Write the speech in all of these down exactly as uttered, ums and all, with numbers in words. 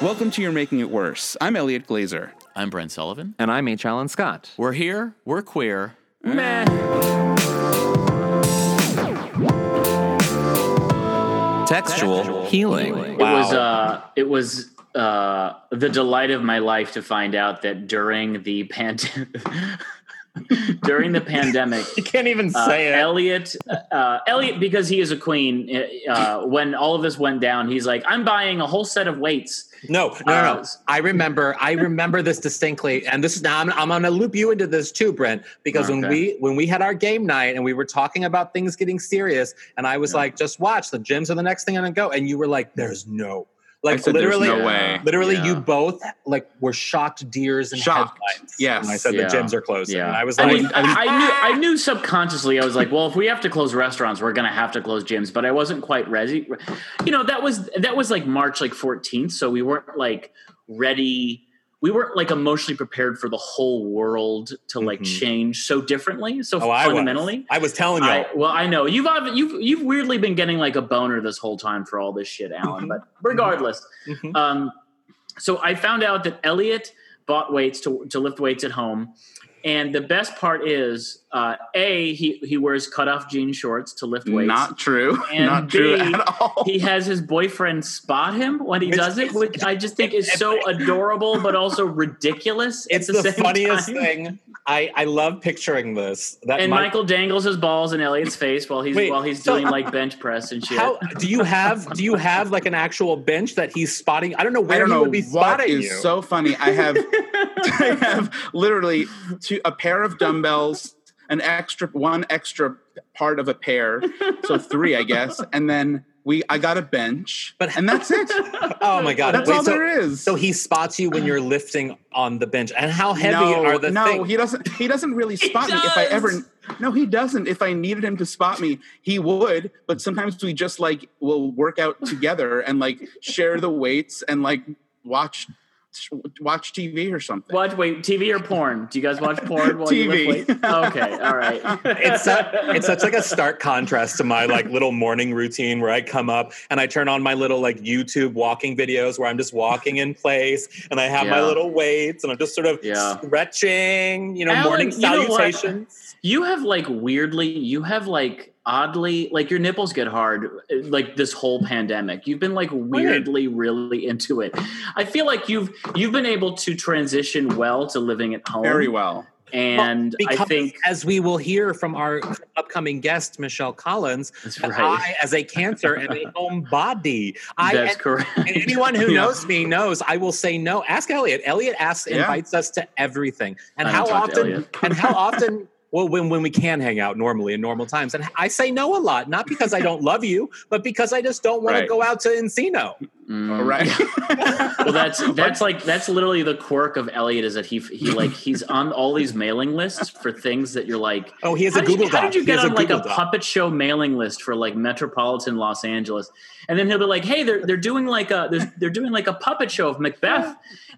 Welcome to You're Making It Worse. I'm Elliot Glazer. I'm Brent Sullivan. And I'm H. Alan Scott. We're here. We're queer. Meh. Textual, Textual healing. healing. Wow. It was, uh, it was uh, the delight of my life to find out that during the pandemic... During the pandemic, you can't even uh, say it. Elliot, uh, Elliot, because he is a queen. Uh, when all of this went down, he's like, "I'm buying a whole set of weights." No, no, uh, no. I remember, I remember this distinctly, and this is now. I'm, I'm going to loop you into this too, Brent, because okay. when we when we had our game night and we were talking about things getting serious, and I was yeah. like, "Just watch, the gyms are the next thing I'm going to go," and you were like, "There's no." Like said, literally, no way. literally, yeah. you both like were shocked deers and shocked. Headlights. Yes, and I said yeah. the gyms are closing. Yeah. And I was like, I, mean, I, was, I knew, I knew subconsciously. I was like, well, if we have to close restaurants, we're gonna have to close gyms. But I wasn't quite ready. You know, that was that was like March like fourteenth, so we weren't like ready. We weren't like emotionally prepared for the whole world to like mm-hmm. change so differently, so oh, fundamentally. I was, I was telling you. I, well, I know you've you've you've weirdly been getting like a boner this whole time for all this shit, Alan. But regardless, mm-hmm. um, so I found out that Elliot bought weights to to lift weights at home, and the best part is, uh, a he he wears cutoff jean shorts to lift weights. Not true. And Not B, true at all. He has his boyfriend spot him when he it's, does it, which I just think is so adorable, but also ridiculous. It's the, the funniest time. thing. I, I love picturing this. That and Michael, Michael dangles his balls in Elliot's face while he's Wait, while he's so doing like bench press and shit. How, do you have do you have like an actual bench that he's spotting? I don't know where I don't he know would be spotting you. What is so funny? I have I have literally two, a pair of dumbbells. An extra one extra part of a pair, so three, I guess, and then we I got a bench, but and that's it. Oh my god, that's Wait, all so, there is. So he spots you when you're lifting on the bench, and how heavy no, are the no, things? No, he doesn't. He doesn't really spot me. If I ever, no, he doesn't. If I needed him to spot me, he would. But sometimes we just like will work out together and like share the weights and like watch. Watch T V or something. Watch wait T V or porn? Do you guys watch porn while T V. You lift weights? Okay, all right. It's such, it's such like a stark contrast to my like little morning routine where I come up and I turn on my little like YouTube walking videos where I'm just walking in place and I have yeah. my little weights and I'm just sort of yeah. stretching. You know, Alan, morning salutations. You, know you have like weirdly, you have like. Oddly, like your nipples get hard, like this whole pandemic. You've been like weirdly, really into it. I feel like you've you've been able to transition well to living at home. Very well. And well, I think, as we will hear from our upcoming guest, Michelle Collins, right. I, as a Cancer, am a homebody. I, That's and, correct. And anyone who yeah. knows me knows I will say no. Ask Elliot. Elliot asks, yeah. invites us to everything. And I how often? And how often? Well, when, when we can hang out normally in normal times. And I say no a lot, not because I don't love you, but because I just don't want right. to go out to Encino. Mm. All right. Well, that's that's like that's literally the quirk of Elliot is that he he like he's on all these mailing lists for things that you're like. Oh, he has a Google you, Doc. How did you get on a like Google a Doc. Puppet show mailing list for like Metropolitan Los Angeles? And then he'll be like, "Hey, they're they're doing like a they're, they're doing like a puppet show of Macbeth."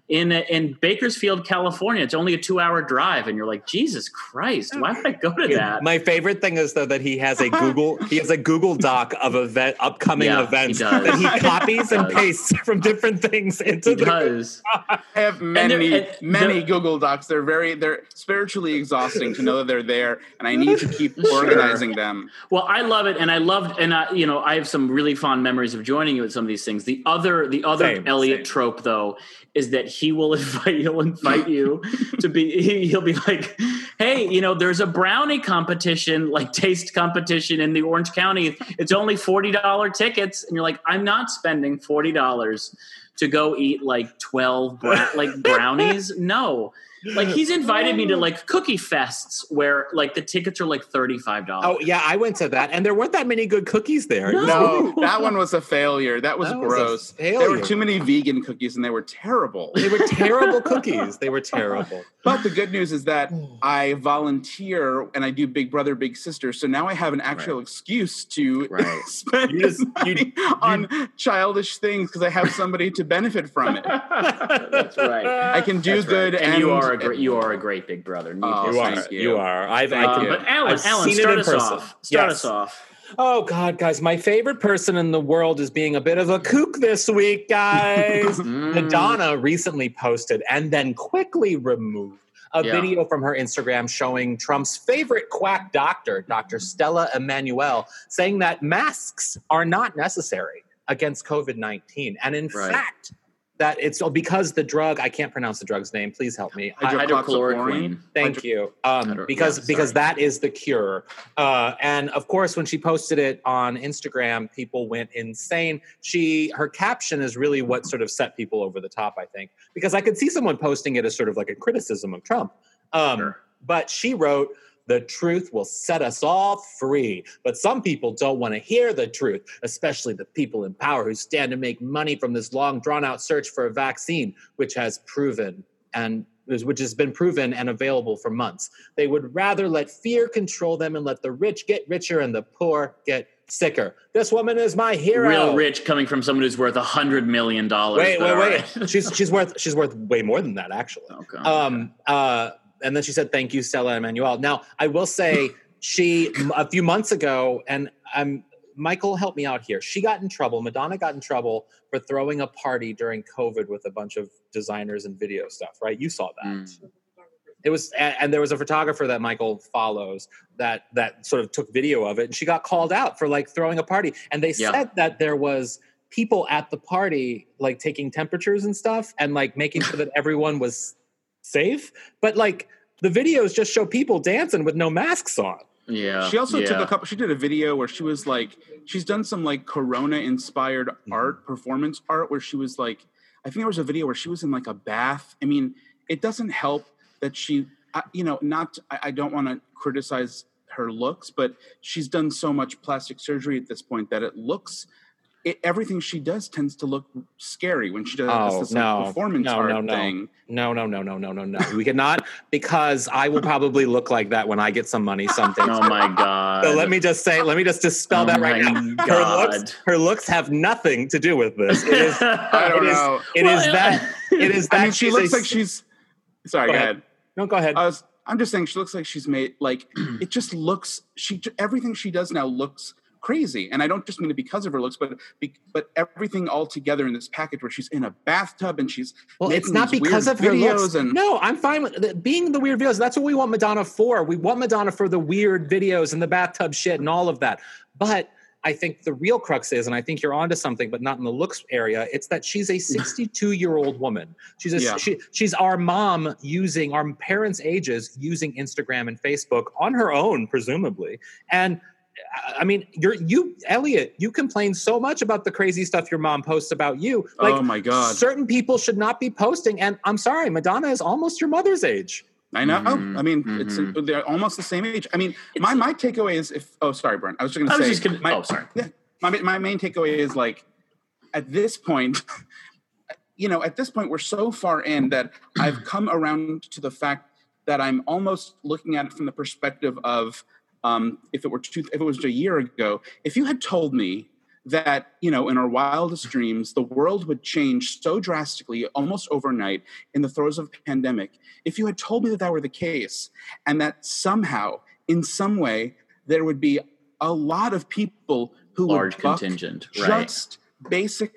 In in Bakersfield, California, it's only a two-hour drive, and you're like, Jesus Christ, why would I go to that? My favorite thing is though that he has a Google he has a Google Doc of event upcoming yeah, events he that he copies and pastes from different things into. He the does. I have many and and many Google Docs. They're very they're spiritually exhausting to know that they're there, and I need to keep sure. organizing them. Well, I love it, and I loved, and I you know I have some really fond memories of joining you at some of these things. The other the other same, Elliot same. trope though is that he will invite he'll invite you to be he, he'll be like, hey, you know, there's a brownie competition, like taste competition in the Orange County. It's only forty dollars tickets, and you're like, I'm not spending forty dollars to go eat like twelve bra- like brownies. No. Like he's invited me to like cookie fests where like the tickets are like thirty-five dollars. Oh yeah, I went to that and there weren't that many good cookies there. No, no that one was a failure. That was that gross. Was there were too many vegan cookies and they were terrible. They were terrible cookies. They were terrible. But the good news is that I volunteer and I do Big Brother, Big Sister. So now I have an actual right. excuse to right. spend you just, money you, on you, childish things because I have somebody to benefit from it. That's right. I can do That's good right. and, and you are a great, you are a great big brother. Oh, you are. You. you are. I've, I can, um, but Alan, I've Alan, seen start it in us person. off. Start yes. us off. Oh, God, guys, my favorite person in the world is being a bit of a kook this week, guys. Madonna recently posted and then quickly removed a yeah. video from her Instagram showing Trump's favorite quack doctor, Doctor Stella Immanuel, saying that masks are not necessary against COVID nineteen. And in right. fact, that it's because the drug, I can't pronounce the drug's name, please help me. Hydroxychloroquine. Thank Hydro- you. Um, because yeah, because that is the cure. Uh, and of course, when she posted it on Instagram, people went insane. She, her caption is really what sort of set people over the top, I think. Because I could see someone posting it as sort of like a criticism of Trump. Um, sure. But she wrote, "The truth will set us all free. But some people don't want to hear the truth, especially the people in power who stand to make money from this long, drawn-out search for a vaccine, which has proven and which has been proven and available for months. They would rather let fear control them and let the rich get richer and the poor get sicker. This woman is my hero." Real rich coming from someone who's worth a hundred million dollars. Wait, wait, wait. Right. She's she's worth she's worth way more than that, actually. Okay. Um, uh, And then she said, "Thank you, Stella Immanuel." Now, I will say she, a few months ago, and I'm, Michael, help me out here. She got in trouble. Madonna got in trouble for throwing a party during COVID with a bunch of designers and video stuff, right? You saw that. Mm. It was, and there was a photographer that Michael follows that that sort of took video of it. And she got called out for like throwing a party. And they yeah. said that there was people at the party like taking temperatures and stuff and like making sure that everyone was safe, but like the videos just show people dancing with no masks on. Yeah. She also yeah. took a couple, she did a video where she was like, she's done some like Corona inspired mm-hmm. art, performance art, where she was like, I think there was a video where she was in like a bath. I mean, it doesn't help that she, I, you know, not, I, I don't want to criticize her looks, but she's done so much plastic surgery at this point that it looks, It, everything she does tends to look scary when she does oh, this no, like performance no, art no, no. thing. No, no, no, no, no, no, no. We cannot, because I will probably look like that when I get some money someday. Oh my God. So let me just say, let me just dispel oh that right now. Her looks, her looks have nothing to do with this. It is, I don't it know. Is, it well, is that, it is that. I mean, she looks a, like she's, sorry, go, go ahead. ahead. No, go ahead. I was, I'm just saying she looks like she's made, like, it just looks, she everything she does now looks crazy, and I don't just mean it because of her looks, but but everything all together in this package where she's in a bathtub and she's well, it's not because of her looks. And no, I'm fine with being the weird videos. That's what we want Madonna for. We want Madonna for the weird videos and the bathtub shit and all of that. But I think the real crux is, and I think you're onto something, but not in the looks area. It's that she's a sixty-two-year-old woman. She's a, yeah. she, she's our mom using our parents' ages using Instagram and Facebook on her own, presumably, and. I mean, you're, you, Elliot, you complain so much about the crazy stuff your mom posts about you. Like, oh, my God. Certain people should not be posting. And I'm sorry, Madonna is almost your mother's age. I know. Mm-hmm. I mean, mm-hmm. it's they're almost the same age. I mean, it's, my my takeaway is if – oh, sorry, Brent. I was just going to say – just my, oh, sorry. Yeah, my, my main takeaway is, like, at this point – you know, at this point we're so far in that I've come around to the fact that I'm almost looking at it from the perspective of – Um, if it were two, if it was a year ago, if you had told me that, you know, in our wildest dreams, the world would change so drastically almost overnight in the throes of a pandemic, if you had told me that that were the case and that somehow in some way there would be a lot of people who large would contingent, right? Just basic,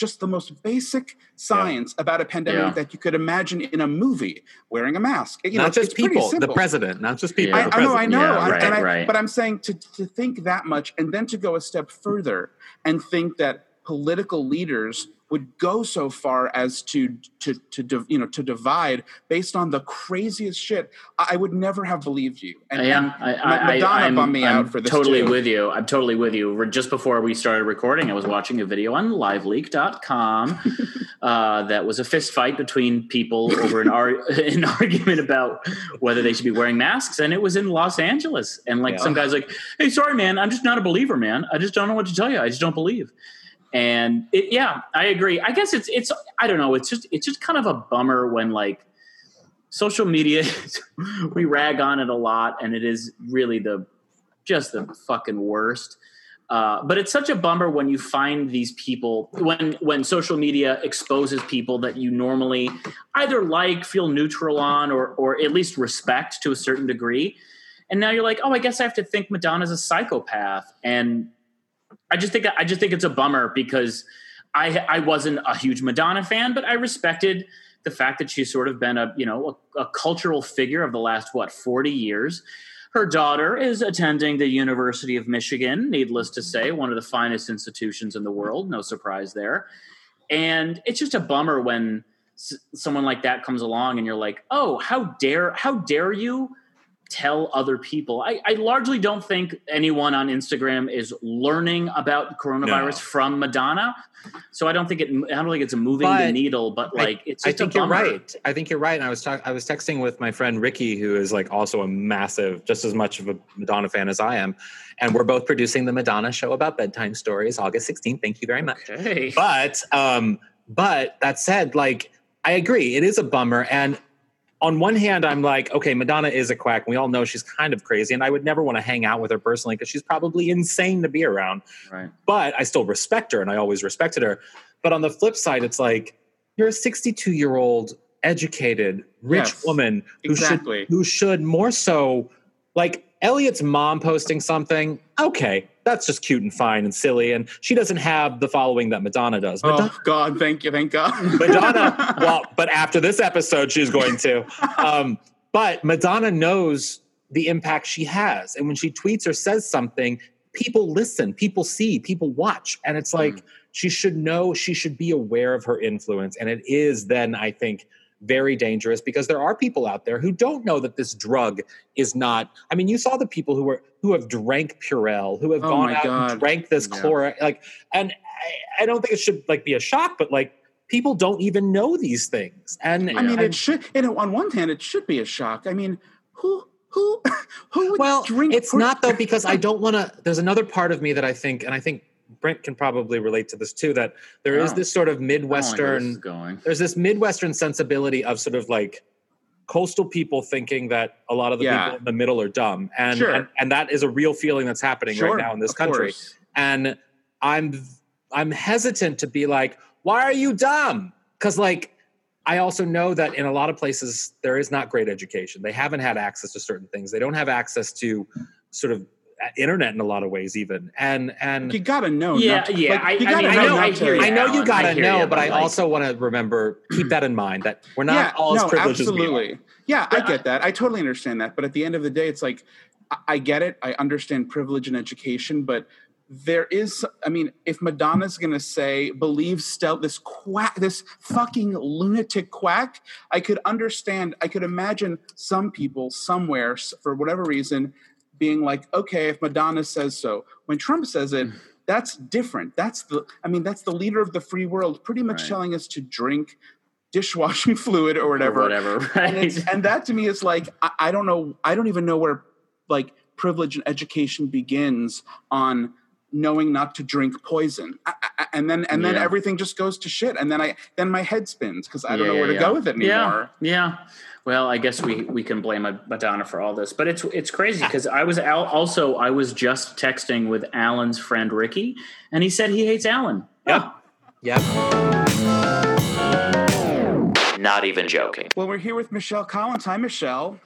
just the most basic science yeah. about a pandemic yeah. that you could imagine in a movie, wearing a mask. You not know, just people, the president, not just people. Yeah. I, I know, I know. Yeah, I, right, and I, right. But I'm saying to, to think that much and then to go a step further and think that political leaders would go so far as to, to, to you know, to divide based on the craziest shit. I would never have believed you. And, yeah, and I, I, Madonna I, bummed me I'm out for this totally too. with you. I'm totally with you. Just before we started recording, I was watching a video on live leak dot com uh, that was a fist fight between people over an, ar- an argument about whether they should be wearing masks. And it was in Los Angeles. And like yeah. some guy's like, "Hey, sorry, man. I'm just not a believer, man. I just don't know what to tell you. I just don't believe." And it, yeah, I agree. I guess it's, it's, I don't know. It's just, it's just kind of a bummer when like social media, we rag on it a lot and it is really the, just the fucking worst. Uh, but it's such a bummer when you find these people, when when social media exposes people that you normally either like, feel neutral on, or or at least respect to a certain degree. And now you're like, oh, I guess I have to think Madonna's a psychopath. And I just think I just think it's a bummer because I I wasn't a huge Madonna fan, but I respected the fact that she's sort of been a, you know, a, a cultural figure of the last, what, forty years. Her daughter is attending the University of Michigan, needless to say, one of the finest institutions in the world. No surprise there. And it's just a bummer when s- someone like that comes along and you're like, oh, how dare, how dare you tell other people? I, I largely don't think anyone on Instagram is learning about coronavirus no. from Madonna. So I don't think it, I don't think it's moving but the needle, but like, I, it's just I think a bummer. You're right. I think you're right. And I was talking, I was texting with my friend Ricky, who is like also a massive, just as much of a Madonna fan as I am. And we're both producing the Madonna show about bedtime stories, August sixteenth. Thank you very much. Okay. But, um, but that said, like, I agree. It is a bummer. And on one hand, I'm like, okay, Madonna is a quack. We all know she's kind of crazy, and I would never want to hang out with her personally because she's probably insane to be around. Right. But I still respect her, and I always respected her. But on the flip side, it's like, you're a sixty-two-year-old, educated, rich yes, woman who, exactly. should, who should more so, like, Elliot's mom posting something, okay, that's just cute and fine and silly, and she doesn't have the following that Madonna does. Madonna, oh, God, thank you, thank God. Madonna, well, but after this episode, she's going to. Um, but Madonna knows the impact she has, and when she tweets or says something, people listen, people see, people watch, and it's like, mm. she should know, she should be aware of her influence, and it is then, I think, very dangerous because there are people out there who don't know that this drug is not. I mean, you saw the people who were who have drank Purell, who have oh gone out God. and drank this yeah. chloride. Like, and I, I don't think it should like be a shock, but like people don't even know these things. And I mean, and, it should. And on one hand, it should be a shock. I mean, who who who would well, drink? Well, it's per- not though because I don't want to. There's another part of me that I think, and I think Brent can probably relate to this too, that there oh. is this sort of Midwestern, this going. there's this Midwestern sensibility of sort of like coastal people thinking that a lot of the yeah. people in the middle are dumb. And, sure. and and that is a real feeling that's happening sure, right now in this country. Course. And I'm, I'm hesitant to be like, why are you dumb? Cause like, I also know that in a lot of places there is not great education. They haven't had access to certain things. They don't have access to sort of internet in a lot of ways even and and you gotta know yeah to, yeah like, you I, gotta I, mean, know, I know I hear you, I know you gotta know you, but I like, also want to remember keep that in mind that we're not yeah, all no, as privileged absolutely as we are. yeah but I get I, that I totally understand that, but at the end of the day it's like I, I get it I understand privilege and education, but there is I mean if Madonna's gonna say believe Stella this quack this fucking lunatic quack, I could understand I could imagine some people somewhere for whatever reason being like, okay, if Madonna says so. When Trump says it, that's different. That's the, I mean, that's the leader of the free world pretty much right. telling us to drink dishwashing fluid or whatever. Or whatever, right? And, and that to me is like, I, I don't know, I don't even know where like privilege and education begins on knowing not to drink poison. I, I, and then and then yeah. everything just goes to shit. And then I then my head spins because I don't yeah, know where yeah. to go with it anymore. Yeah, yeah. Well, I guess we, we can blame Madonna for all this, but it's it's crazy because I was al- also I was just texting with Alan's friend Ricky, and he said he hates Alan. Yep, yep. Not even joking. Well, we're here with Michelle Collins. Hi, Michelle.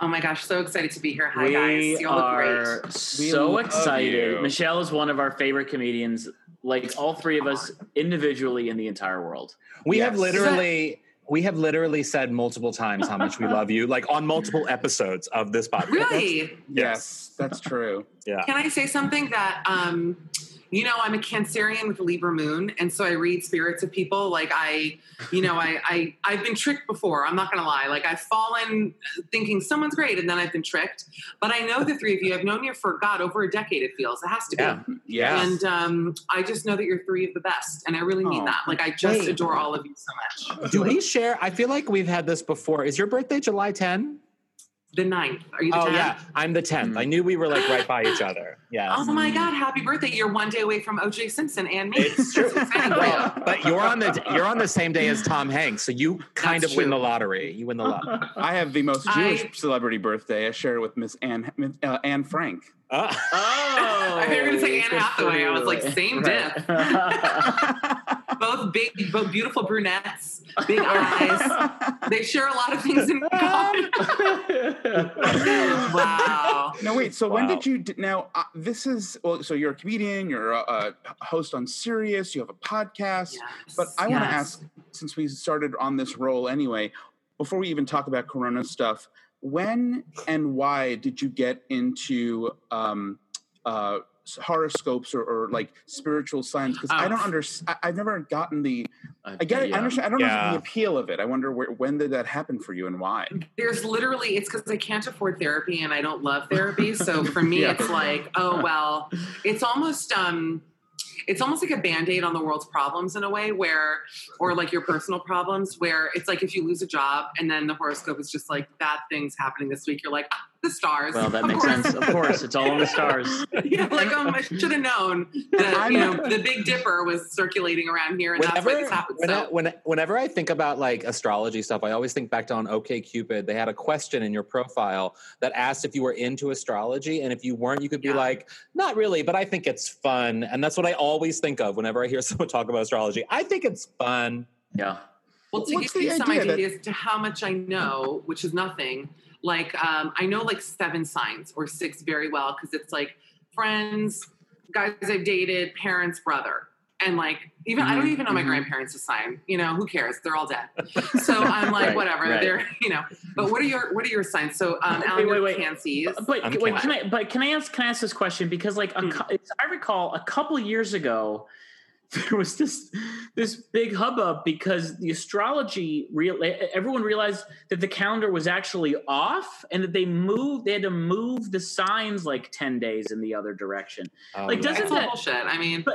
Oh my gosh, so excited to be here. Hi we guys, you all look great. So excited. You. Michelle is one of our favorite comedians, like all three of us individually in the entire world. We yes. have literally. We have literally said multiple times how much we love you, like on multiple episodes of this podcast. Really? That's, yes, yes, that's true. Yeah. Can I say something that, um, you know, I'm a Cancerian with a Libra moon, and so I read spirits of people. Like I, you know, I, I, I've been tricked before. I'm not going to lie. Like I've fallen thinking someone's great, and then I've been tricked. But I know the three of you. I've known you for, God, over a decade, it feels. It has to yeah. be. Yeah. And um, I just know that you're three of the best, and I really mean oh, that. Like I just wait. adore all of you so much. Do we share? I feel like we've had this before. Is your birthday July tenth? the ninth. Are you the tenth? Oh, yeah. I'm the tenth. I knew we were, like, right by each other. Yeah. Oh, my God. Happy birthday. You're one day away from O J. Simpson and me. It's true. Well, but you're on the you're on the same day as Tom Hanks, so you kind That's of true. win the lottery. You win the lottery. I have the most Jewish I, celebrity birthday. I shared it with Miss Anne, uh, Anne Frank. Uh, oh. I thought you were going to say Anne Hathaway. I was like, same dip. Both big, both beautiful brunettes, big eyes. They share a lot of things in common. Wow. No, wait. So wow. when did you, now uh, this is, well, so you're a comedian, you're a, a host on Sirius, you have a podcast, yes. but I yes. want to ask, since we started on this role anyway, before we even talk about Corona stuff, when and why did you get into um, uh, horoscopes or, or like spiritual science? Because oh. I don't understand. I've never gotten the. Uh, I get it. Yeah. I understand. I don't yeah. understand the appeal of it. I wonder where, when did that happen for you and why? There's literally. It's because I can't afford therapy and I don't love therapy. So for me, yeah. it's like, oh well, it's almost. Um, It's almost like a Band-Aid on the world's problems in a way where, or like your personal problems where it's like if you lose a job and then the horoscope is just like, bad things happening this week. You're like, ah, the stars. Well, that of makes course. sense. Of course. It's all in the stars. Yeah, like, um, I should have known that, you know, the Big Dipper was circulating around here and whenever, that's why this happened. When so. I, when, whenever I think about like astrology stuff, I always think back to on OkCupid. They had a question in your profile that asked if you were into astrology, and if you weren't, you could be yeah. like, not really, but I think it's fun. And that's what I always always think of whenever I hear someone talk about astrology. I think it's fun. Yeah. Well, to What's give you some idea that- as to how much I know, which is nothing, like um, I know like seven signs or six very well because it's like friends, guys I've dated, parents, brother. And like, even mm-hmm. I don't even know my mm-hmm. grandparents' sign. You know, who cares? They're all dead. So I'm like, right, whatever. Right. They're, you know. But what are your what are your signs? So um, Alan, wait, wait, wait. But, but wait, can I? But can I ask? Can I ask this question? Because like, hmm. a, I recall a couple of years ago, there was this this big hubbub because the astrology real everyone realized that the calendar was actually off and that they moved they had to move the signs like ten days in the other direction. Um, like doesn't that bullshit? I mean, but,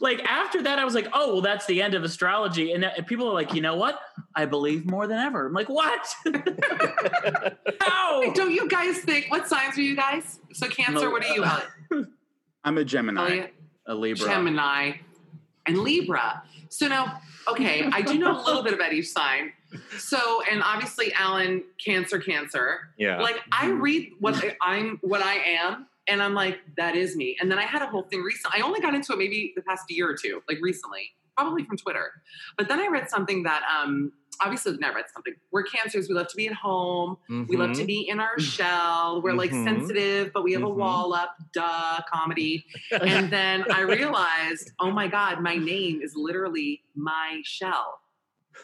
like after that I was like, "Oh, well that's the end of astrology." And, that, and people are like, "You know what? I believe more than ever." I'm like, "What?" No. Hey, don't you guys think what signs are you guys? So Cancer, no, what are you uh, at? I'm a Gemini. Elliot? A Libra. Gemini and Libra. So now, okay, I do know a little bit about each sign. So, and obviously Alan, Cancer, Cancer. Yeah. Like I read what I, I'm, what I am. And I'm like, that is me. And then I had a whole thing recently. I only got into it maybe the past year or two, like recently, probably from Twitter. But then I read something that, um, obviously not read something. We're Cancers. We love to be at home. Mm-hmm. We love to be in our shell. We're like mm-hmm. sensitive, but we have mm-hmm. a wall up, duh, comedy. And then I realized, oh my God, my name is literally my shell.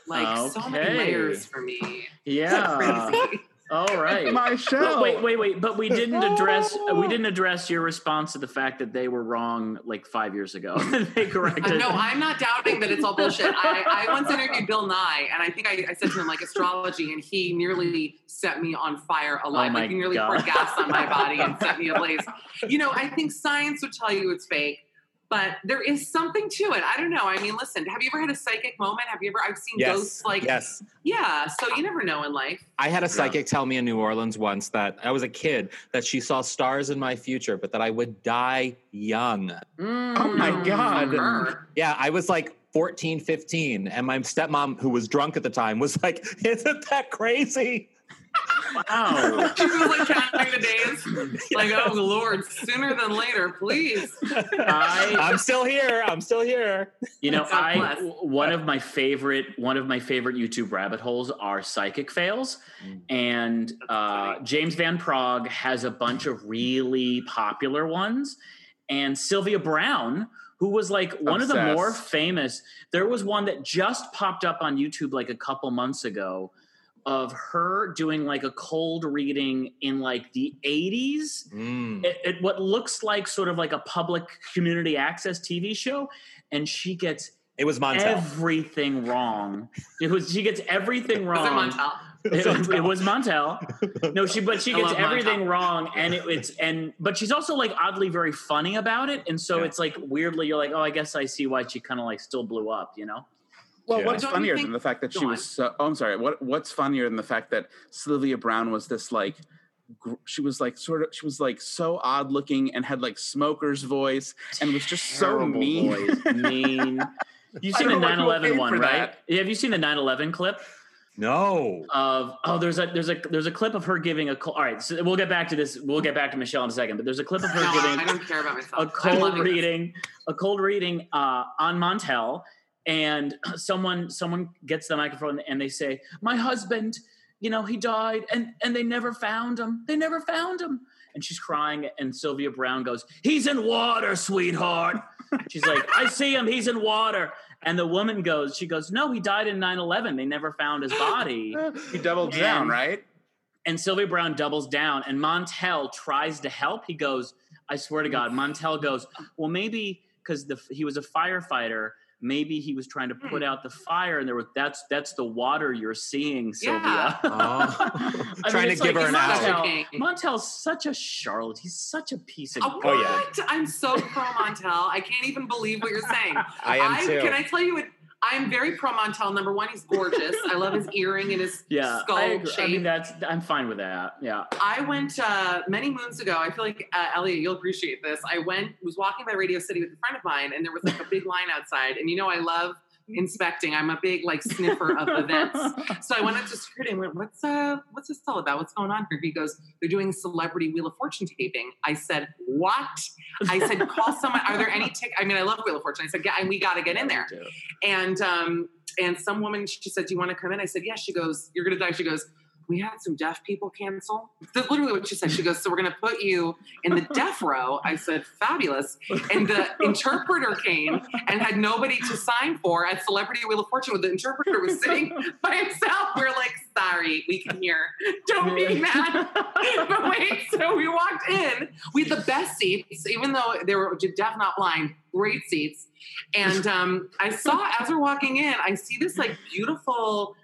Like okay. so many layers for me. Yeah. Crazy. All right. My shell. Well, wait, wait, wait. But we didn't address, we didn't address your response to the fact that they were wrong like five years ago. They corrected. Uh, no, I'm not doubting that it's all bullshit. I, I once interviewed Bill Nye and I think I, I said to him like astrology and he nearly set me on fire alive. Oh my like he nearly God. poured gas on my body and set me ablaze. You know, I think science would tell you it's fake. But there is something to it. I don't know. I mean, listen, have you ever had a psychic moment? Have you ever, I've seen yes. ghosts like, yes. yeah. So you never know in life. I had a psychic yeah. tell me in New Orleans once that I was a kid, that she saw stars in my future, but that I would die young. Mm. Oh my God. Mm. Yeah. I was like fourteen, fifteen. And my stepmom, who was drunk at the time, was like, isn't that crazy? Wow. She was like counting the days. Like, oh Lord, sooner than later, please. I, I'm still here. I'm still here. You know, I one of my favorite one of my favorite YouTube rabbit holes are psychic fails. Mm. And uh, James Van Praagh has a bunch of really popular ones. And Sylvia Browne, who was like one Obsessed. of the more famous, there was one that just popped up on YouTube like a couple months ago. Of her doing like a cold reading in like the eighties mm. at what looks like sort of like a public community access T V show. And she gets it was Montel. everything wrong. It was, she gets everything wrong. It, it, it was Montel. No, she, but she gets everything Montel. wrong. And it, it's, and, but she's also like oddly very funny about it. And so yeah. it's like weirdly, you're like, oh, I guess I see why she kind of like still blew up, you know? Well, yeah. what's funnier think, than the fact that she was so, oh, I'm sorry. What What's funnier than the fact that Sylvia Browne was this like, gr- she was like sort of, she was like so odd looking and had like smoker's voice and was just Terrible so mean. Voice. mean. You've seen the nine eleven one, right? Yeah, have you seen the nine eleven clip? No. Of oh, there's a there's a there's a clip of her giving a cold. All right, so we'll get back to this. We'll get back to Michelle in a second. But there's a clip of her no, giving I don't care about myself. a cold reading, this. a cold reading uh, on Montel, and someone someone gets the microphone and they say, "My husband, you know, he died, and and they never found him. They never found him." And she's crying, and Sylvia Browne goes, "He's in water, sweetheart." She's like, "I see him. He's in water." And the woman goes, she goes, no, he died in nine eleven. They never found his body. He doubled and, down, right? And Sylvia Browne doubles down. And Montel tries to help. He goes, I swear to God, Montel goes, well, maybe because he was a firefighter, maybe he was trying to put out the fire. And there was that's that's the water you're seeing, Sylvia. Yeah. oh. Trying mean, to give like, her an Montel, out. Montel's such a charlatan. He's such a piece of oh, what? Oh, yeah. I'm so pro Montel. I can't even believe what you're saying. I am I, too. Can I tell you what? I'm very pro Montel. Number one, he's gorgeous. I love his earring and his yeah, skull I shape. I mean, that's, I'm fine with that. Yeah. I went uh, many moons ago. I feel like, uh, Elliot, you'll appreciate this. I went, was walking by Radio City with a friend of mine, and there was like a big line outside. And you know, I love inspecting. I'm a big like sniffer of events. So I went up to security and went, what's, uh, what's this all about? What's going on here? He goes, they're doing celebrity Wheel of Fortune taping. I said, what? I said, call someone. Are there any tickets? I mean, I love Wheel of Fortune. I said, yeah, and we got to get in there. And, um, and some woman, she said, do you want to come in? I said, yes. Yeah. She goes, you're going to die. She goes, we had some deaf people cancel. That's literally what she said. She goes, so we're going to put you in the deaf row. I said, fabulous. And the interpreter came and had nobody to sign for at Celebrity Wheel of Fortune. The interpreter was sitting by himself. We're like, sorry, we can hear. Don't be mad. But wait, so we walked in. We had the best seats, even though they were deaf, not blind. Great seats. And um, I saw, as we're walking in, I see this like beautiful...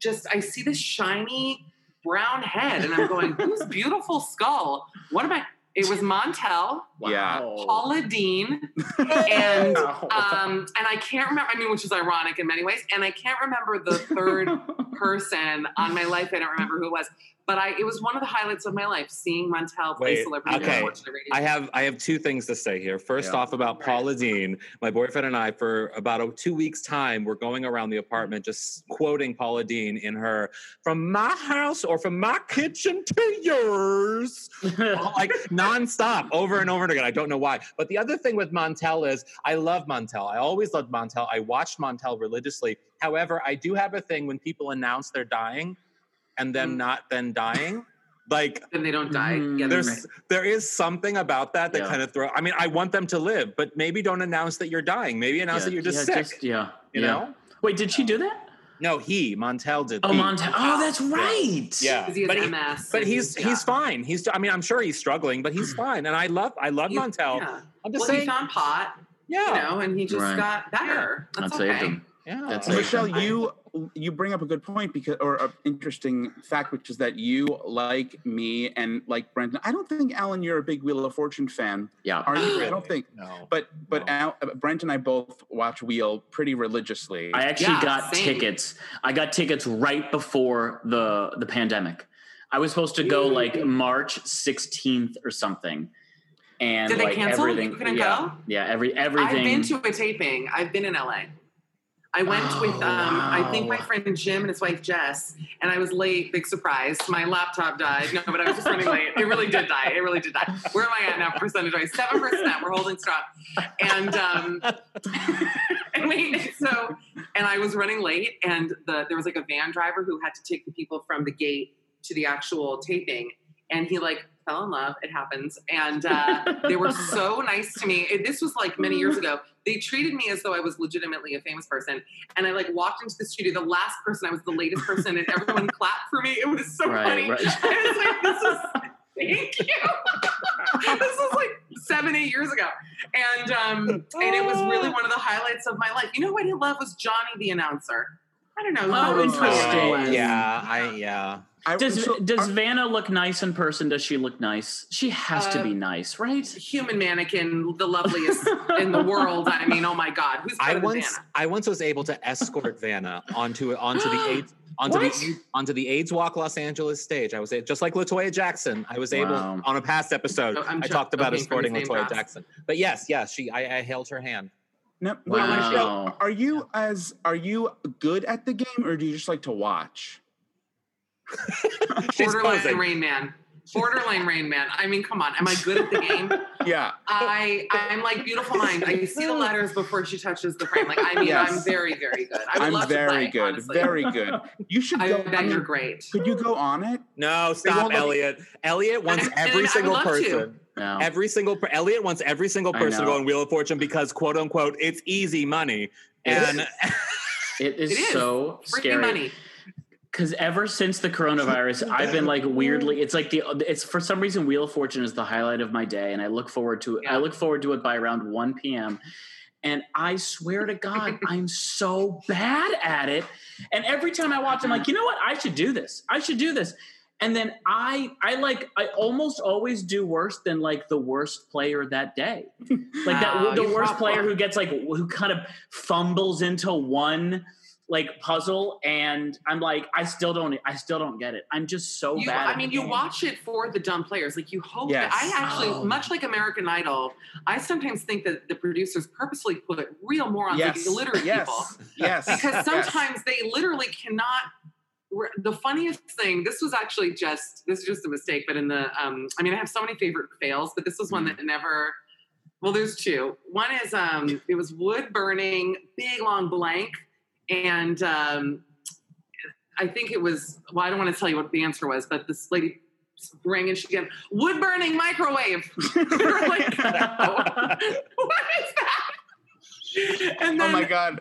Just, I see this shiny brown head, and I'm going, whose beautiful skull? What am I? It was Montel, yeah. Paula Deen, and um, and I can't remember. I mean, which is ironic in many ways. And I can't remember the third person on my life. I don't remember who it was, but I it was one of the highlights of my life seeing Montel play Wait, celebrity. Okay, I have I have two things to say here. First yeah. off, about right. Paula Deen, my boyfriend and I, for about a, two weeks' time, we're going around the apartment just quoting Paula Deen in her "From my house or from my kitchen to yours," like nonstop, over and over and again. I don't know why. But the other thing with Montel is I love Montel. I always loved Montel. I watched Montel religiously. However, I do have a thing when people announce they're dying. And then mm. not then dying, like then they don't die. Yeah, there's right. there is something about that that yeah. kind of throw. I mean, I want them to live, but maybe don't announce that you're dying. Maybe announce yeah, that you're just yeah, sick. Just, yeah, you yeah. know. Wait, did she do that? No, he Montel did. Oh, he, Montel. Oh, that's right. Yeah, yeah. But, he, but he's he's fine. He's. I mean, I'm sure he's struggling, but he's fine. And I love I love you, Montel. Yeah. I'm just well, saying. He found pot. Yeah, you know, and he just right. got better. Yeah. That's okay. Him. Yeah, that's Michelle. Amazing. You you bring up a good point because, or an interesting fact, which is that you, like me and like Brendan, I don't think Alan, you're a big Wheel of Fortune fan. Yeah, are you? Really? I don't think. No. But but no. Al, Brent and I both watch Wheel pretty religiously. I actually yeah, got same. tickets. I got tickets right before the the pandemic. I was supposed to go Ooh. like March sixteenth or something. And did like they cancel? Everything, you couldn't yeah, go. Yeah, every everything. I've been to a taping. I've been in L A. I went oh, with, um, wow. I think my friend Jim and his wife Jess, and I was late, big surprise. My laptop died. No, but I was just running late. It really did die. It really did die. Where am I at now percentage-wise? seven percent. We're holding strong. And, um, and wait, so, and I was running late, and the there was like a van driver who had to take the people from the gate to the actual taping, and he like fell in love. It happens. And uh, they were so nice to me. This was like many years ago. They treated me as though I was legitimately a famous person. And I like walked into the studio, the last person, I was the latest person, and everyone clapped for me. It was so right, funny. Right. I was like, this is, thank you. This was like seven, eight years ago. And um, and it was really one of the highlights of my life. You know what I love was Johnny, the announcer. I don't know. How interesting. Yeah, I yeah. Does so, does Vanna look nice in person? Does she look nice? She has uh, to be nice, right? Human mannequin, the loveliest in the world. I mean, oh my God, who's better I once than Vanna? I once was able to escort Vanna onto onto the AIDS onto what? the onto the AIDS Walk Los Angeles stage. I was just like LaToya Jackson. I was wow. able on a past episode. So I talked about escorting LaToya Jackson. But yes, yes, she. I, I held her hand. No, wow. Wait, Michelle, are you as are you good at the game, or do you just like to watch? Borderline Rain Man. Borderline Rain Man. I mean, come on. Am I good at the game? Yeah. I I'm like Beautiful Mind. I see the letters before she touches the frame. Like I mean, yes. I'm very, very good. I would I'm love very to play, good. Honestly. Very good. You should. I go bet on you're it. Great. Could you go on it? No, stop, Elliot. Like, Elliot wants and, every and single person. No. Every single Elliot wants every single person to go on Wheel of Fortune because quote unquote it's easy money. And it is, it is, it is. so Freaking scary. Money. Because ever since the coronavirus, I've been like weirdly, it's like the, it's for some reason, Wheel of Fortune is the highlight of my day. And I look forward to it. Yeah. I look forward to it by around one p.m. And I swear to God, I'm so bad at it. And every time I watch, I'm like, you know what? I should do this. I should do this. And then I, I like, I almost always do worse than like the worst player that day. Like that, oh, the worst player who gets like, who kind of fumbles into one like puzzle, and I'm like, I still don't, I still don't get it. I'm just so you, bad. I mean, you game. watch it for the dumb players. Like you hope yes. that I actually, oh. much like American Idol, I sometimes think that the producers purposely put real morons, yes. like illiterate yes. people. Yes. Because sometimes yes. they literally cannot, the funniest thing, this was actually just, this is just a mistake, but in the, um, I mean, I have so many favorite fails, but this was one mm. that never, well, there's two. One is, um, it was wood burning, big long blank. And um, I think it was, well, I don't want to tell you what the answer was, but this lady rang and she said, wood burning microwave. We're like, no. What is that? And then, oh my God.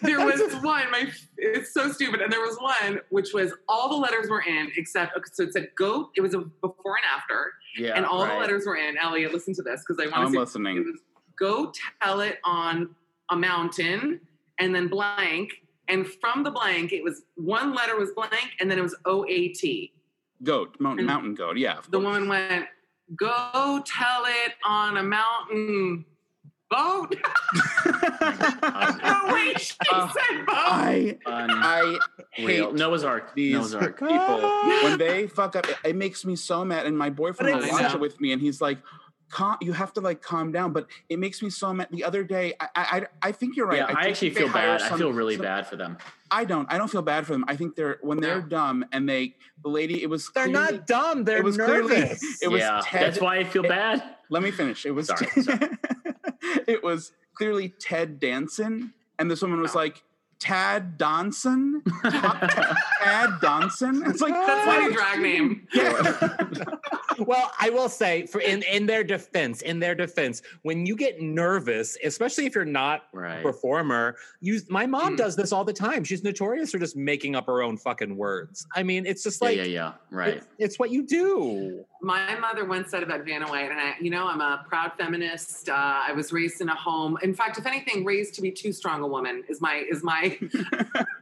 There was one, my, it's so stupid. And there was one, which was all the letters were in except, so it said goat, it was a before and after. Yeah, and all right. the letters were in. Elliot, listen to this, because I want to see. I'm listening. It was, go tell it on a mountain. And then blank, and from the blank, it was one letter was blank, and then it was O A T. Goat, mountain, mountain goat. Yeah. The woman went, go tell it on a mountain boat. No, wait, she uh, said boat. I, I hate Noah's Ark. These Noah's Ark people when they fuck up, it, it makes me so mad. And my boyfriend will watch it with me, and he's like, Calm, you have to like calm down, but it makes me so mad. The other day, I I, I think you're right. Yeah, I, I actually feel bad. I feel really some, bad for them. I don't. I don't feel bad for them. I think they're when they're yeah. dumb and they the lady. It was they're clearly, not dumb. They're it was nervous. Clearly, it was yeah, Ted, that's why I feel it, bad. Let me finish. It was sorry, sorry. It was clearly Ted Danson, and this woman was oh. like. Tad Danson? Tad Danson? It's like, that's my like drag name. Yeah. Well, I will say, for in, in their defense, in their defense, when you get nervous, especially if you're not right. a performer, you, my mom mm. does this all the time. She's notorious for just making up her own fucking words. I mean, it's just like, yeah, yeah, yeah. right. It's, it's what you do. My mother once said about Vanna White, and I, you know, I'm a proud feminist. Uh, I was raised in a home. In fact, if anything, raised to be too strong a woman is my, is my,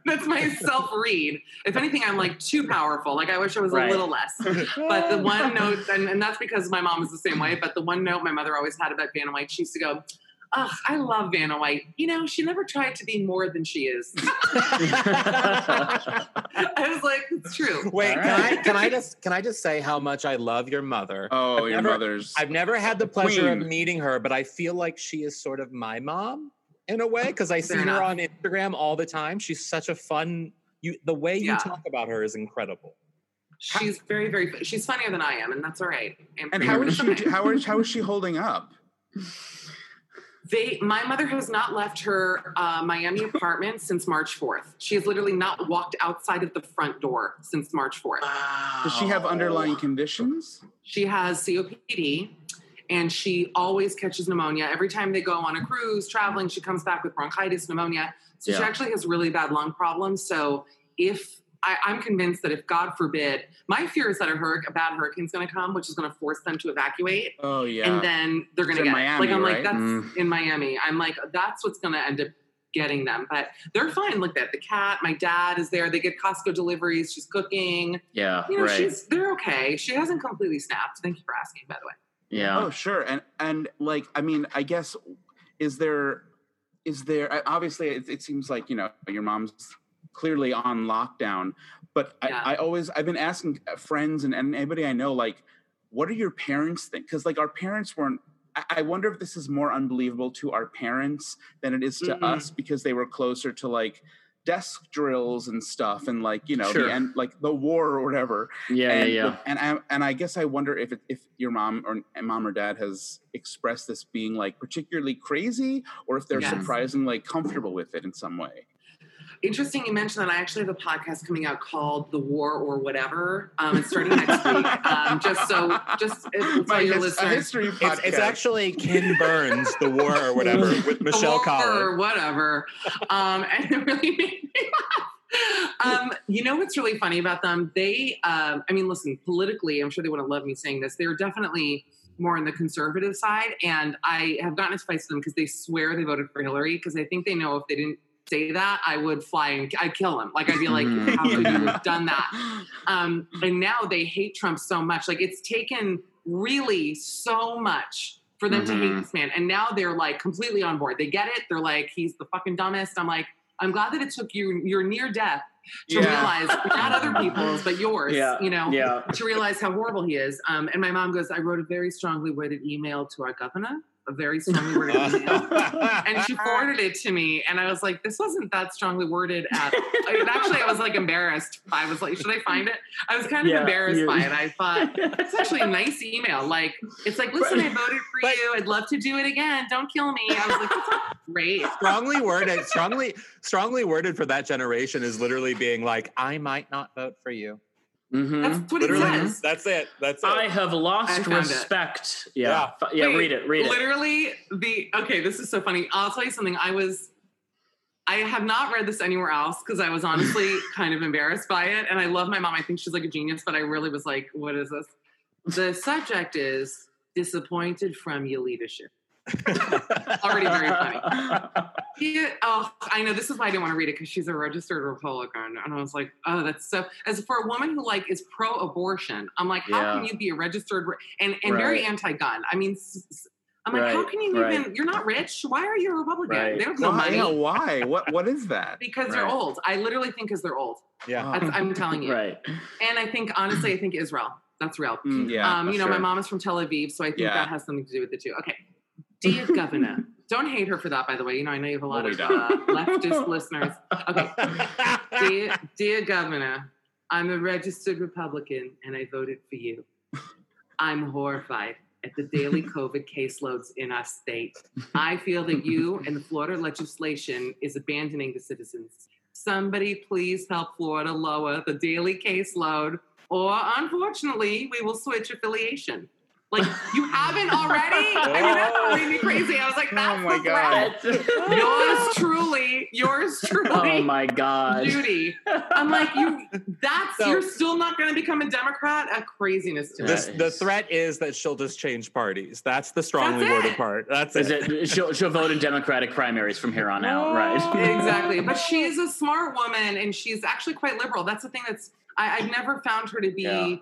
that's my self-read. If anything, I'm like too powerful. Like I wish I was right. a little less. But the one note, and, and that's because my mom was the same way, but the one note my mother always had about Vanna White, she used to go, oh, I love Vanna White. You know, she never tried to be more than she is. I was like, it's true. Wait, right. can I can I just can I just say how much I love your mother? Oh, I've your never, mother's. I've never had the pleasure queen. of meeting her, but I feel like she is sort of my mom. In a way, because I see Fair her enough. on Instagram all the time. She's such a fun, you, the way you yeah. talk about her is incredible. She's how, very, very, she's funnier than I am, and that's all right. I'm and how is, she, how, is, how is she holding up? They, my mother has not left her uh, Miami apartment since March fourth. She has literally not walked outside of the front door since March fourth. Wow. Does she have underlying conditions? She has C O P D. And she always catches pneumonia. Every time they go on a cruise, traveling, she comes back with bronchitis, pneumonia. So yeah. she actually has really bad lung problems. So if I, I'm convinced that if God forbid, my fear is that a, hur- a bad hurricane's going to come, which is going to force them to evacuate. Oh yeah. And then they're going to get Miami, it. Like I'm right? like that's mm. in Miami. I'm like that's what's going to end up getting them, but they're fine. Look at the cat. My dad is there. They get Costco deliveries. She's cooking. Yeah. You know, right. she's, they're okay. She hasn't completely snapped. Thank you for asking, by the way. Yeah. Oh, sure. And, and like, I mean, I guess, is there, is there, obviously it, it seems like, you know, your mom's clearly on lockdown, but yeah. I, I always, I've been asking friends and, and anybody I know, like, what do your parents think? Because like our parents weren't, I wonder if this is more unbelievable to our parents than it is to mm-hmm. us, because they were closer to like desk drills and stuff, and like, you know, sure. the end, like the war or whatever. Yeah, and, yeah, yeah. And I and I guess I wonder if it, if your mom or mom or dad has expressed this being like particularly crazy, or if they're yes. surprisingly comfortable with it in some way. Interesting you mentioned that. I actually have a podcast coming out called The War or Whatever. Um, it's starting next week. Um, just so, just we'll tell your listeners. It's, it's actually Ken Burns, The War or Whatever, with Michelle Collins. The War or Whatever. Um, and it really made me laugh. Um, you know what's really funny about them? They, um, I mean, listen, politically, I'm sure they wouldn't love me saying this. They're definitely more on the conservative side. And I have gotten into fights with them because they swear they voted for Hillary, because I think they know if they didn't say that, I would fly and I'd kill him. Like, I'd be like, how could you have done that? Um, and now they hate Trump so much. Like, it's taken really so much for them mm-hmm. to hate this man. And now they're, like, completely on board. They get it. They're like, he's the fucking dumbest. I'm like, I'm glad that it took you your near death to yeah. realize, not other people's, but yours, yeah. you know, yeah. to realize how horrible he is. Um, and my mom goes, I wrote a very strongly worded email to our governor. A very strongly worded email, and she forwarded it to me, and I was like, "This wasn't that strongly worded." At I mean, actually, I was like embarrassed. I was like, "Should I find it?" I was kind of yeah, embarrassed you. by it. I thought it's actually a nice email. Like, it's like, "Listen, I voted for but, you. I'd love to do it again. Don't kill me." I was like, "This is great." Strongly worded, strongly, strongly worded for that generation is literally being like, "I might not vote for you." Mm-hmm. That's what literally, it says. That's it. That's it. I have lost I respect. It. Yeah. Yeah. Wait, read it. Read literally it. Literally the, okay, this is so funny. I'll tell you something. I was, I have not read this anywhere else, because I was honestly kind of embarrassed by it. And I love my mom. I think she's like a genius, but I really was like, what is this? The subject is disappointed from your leadership. Already very funny. Yeah, oh, I know, this is why I didn't want to read it, because she's a registered Republican, and I was like, oh, that's so. As for a woman who like is pro-abortion, I'm like, how yeah. can you be a registered re- and and right. very anti-gun? I mean, I'm like, right. how can you even? Right. You're not rich. Why are you a Republican? Right. They don't know money. Yeah, why? What? What is that? Because right. they're old. I literally think because they're old. Yeah, that's, I'm telling you. Right. And I think honestly, I think Israel. That's real. Mm, yeah. Um, you know, sure. my mom is from Tel Aviv, so I think yeah. that has something to do with it too. Okay. Dear Governor, don't hate her for that, by the way. You know, I know you have a lot of uh, leftist listeners. Okay. Dear, dear Governor, I'm a registered Republican, and I voted for you. I'm horrified at the daily COVID caseloads in our state. I feel that you and the Florida legislation is abandoning the citizens. Somebody please help Florida lower the daily caseload, or unfortunately, we will switch affiliation. Like, you haven't already? I mean, that made me crazy. I was like, that's oh my the God. Yours truly, yours truly. Oh, my God. Judy. I'm like, you. That's, so, you're still not going to become a Democrat? A craziness to this, me. The threat is that she'll just change parties. That's the strongly that's worded part. That's is it. it. She'll, she'll vote in Democratic primaries from here on out, oh. right? Exactly. But she's a smart woman, and she's actually quite liberal. That's the thing that's, I, I've never found her to be... Yeah.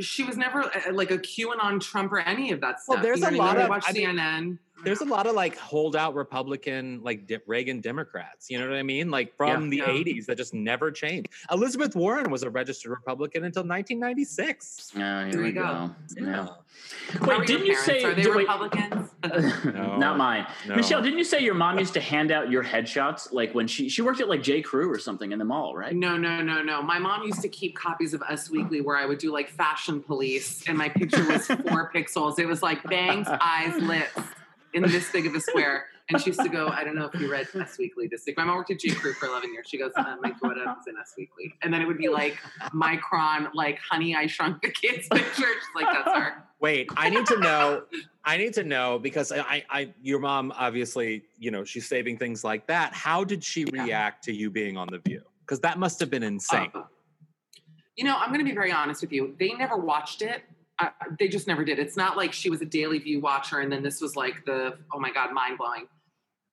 She was never uh, like a QAnon Trump or any of that stuff. Well, there's you know, a lot of watch I C N N. Mean, there's a lot of like holdout Republican, like de- Reagan Democrats. You know what I mean? Like from yeah, the yeah. eighties that just never changed. Elizabeth Warren was a registered Republican until nineteen ninety-six. Oh, here there we go. go. Yeah. Yeah. Wait, didn't you say are they wait, Republicans? No, not mine. No. Michelle, didn't you say your mom used to hand out your headshots like when she she worked at like J. Crew or something in the mall, right? No, no, no, no. My mom used to keep copies of Us Weekly where I would do like fashion police, and my picture was four pixels. It was like bangs, eyes, lips. In this big of a square. And she used to go, I don't know if you read Us Weekly this week. My mom worked at J. Crew for eleven years. She goes, uh, my daughter was in Us Weekly. And then it would be like, Micron, like, honey, I shrunk the kids picture. She's like, that's her. Wait, I need to know. I need to know because I, I, I, your mom, obviously, you know, she's saving things like that. How did she yeah. react to you being on The View? Because that must have been insane. Uh, you know, I'm going to be very honest with you. They never watched it. Uh, they just never did. It's not like she was a Daily View watcher and then this was like the, oh my God, mind blowing.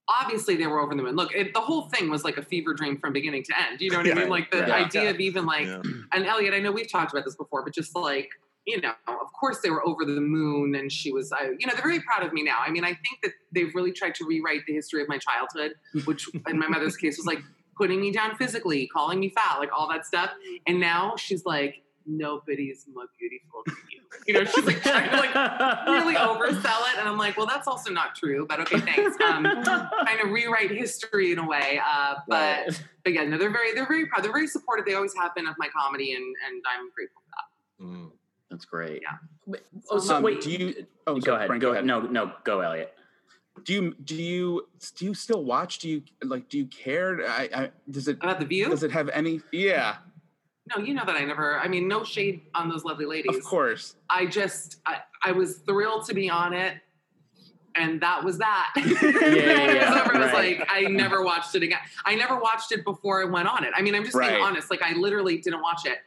obviously they were over the moon. Look, it, the whole thing was like a fever dream from beginning to end. You know what yeah, I mean? Like the yeah, idea yeah. of even like, yeah. and Elliot, I know we've talked about this before, but just like, you know, of course they were over the moon, and she was, I, you know, they're very proud of me now. I mean, I think that they've really tried to rewrite the history of my childhood, which in my mother's case was like putting me down physically, calling me fat, like all that stuff. And now she's like, nobody's more beautiful than you. You know, she's like trying to like really oversell it. And I'm like, well, that's also not true, but okay, thanks. Um, trying to rewrite history in a way. Uh, but, right. but yeah, no, they're very, they're very proud. They're very supportive. They always have been of my comedy, and, and I'm grateful for that. Mm, that's great. Yeah. Wait, oh, so um, wait, do you, oh, go sorry, ahead. Frank, go ahead. No, no, go Elliot. Do you, do you, do you still watch? Do you like, do you care? I, I does it, about The View? Does it have any, yeah. No, you know that I never, I mean, no shade on those lovely ladies. Of course. I just, I, I was thrilled to be on it. And that was that. Yeah, yeah, yeah. It was over. Right. I was like, I never watched it again. I never watched it before I went on it. I mean, I'm just right. being honest. Like, I literally didn't watch it.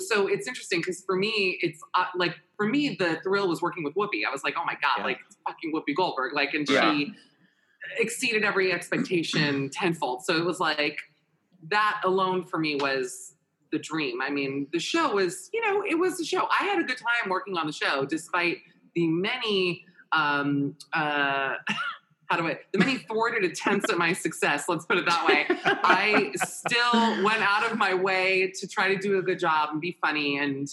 So it's interesting because for me, it's uh, like, for me, the thrill was working with Whoopi. I was like, oh my God, yeah. like it's fucking Whoopi Goldberg. Like, and yeah. she exceeded every expectation tenfold. So it was like, that alone for me was the dream. I mean, the show was, you know, it was a show. I had a good time working on the show, despite the many, um, uh, how do I, the many thwarted attempts at my success. Let's put it that way. I still went out of my way to try to do a good job and be funny and,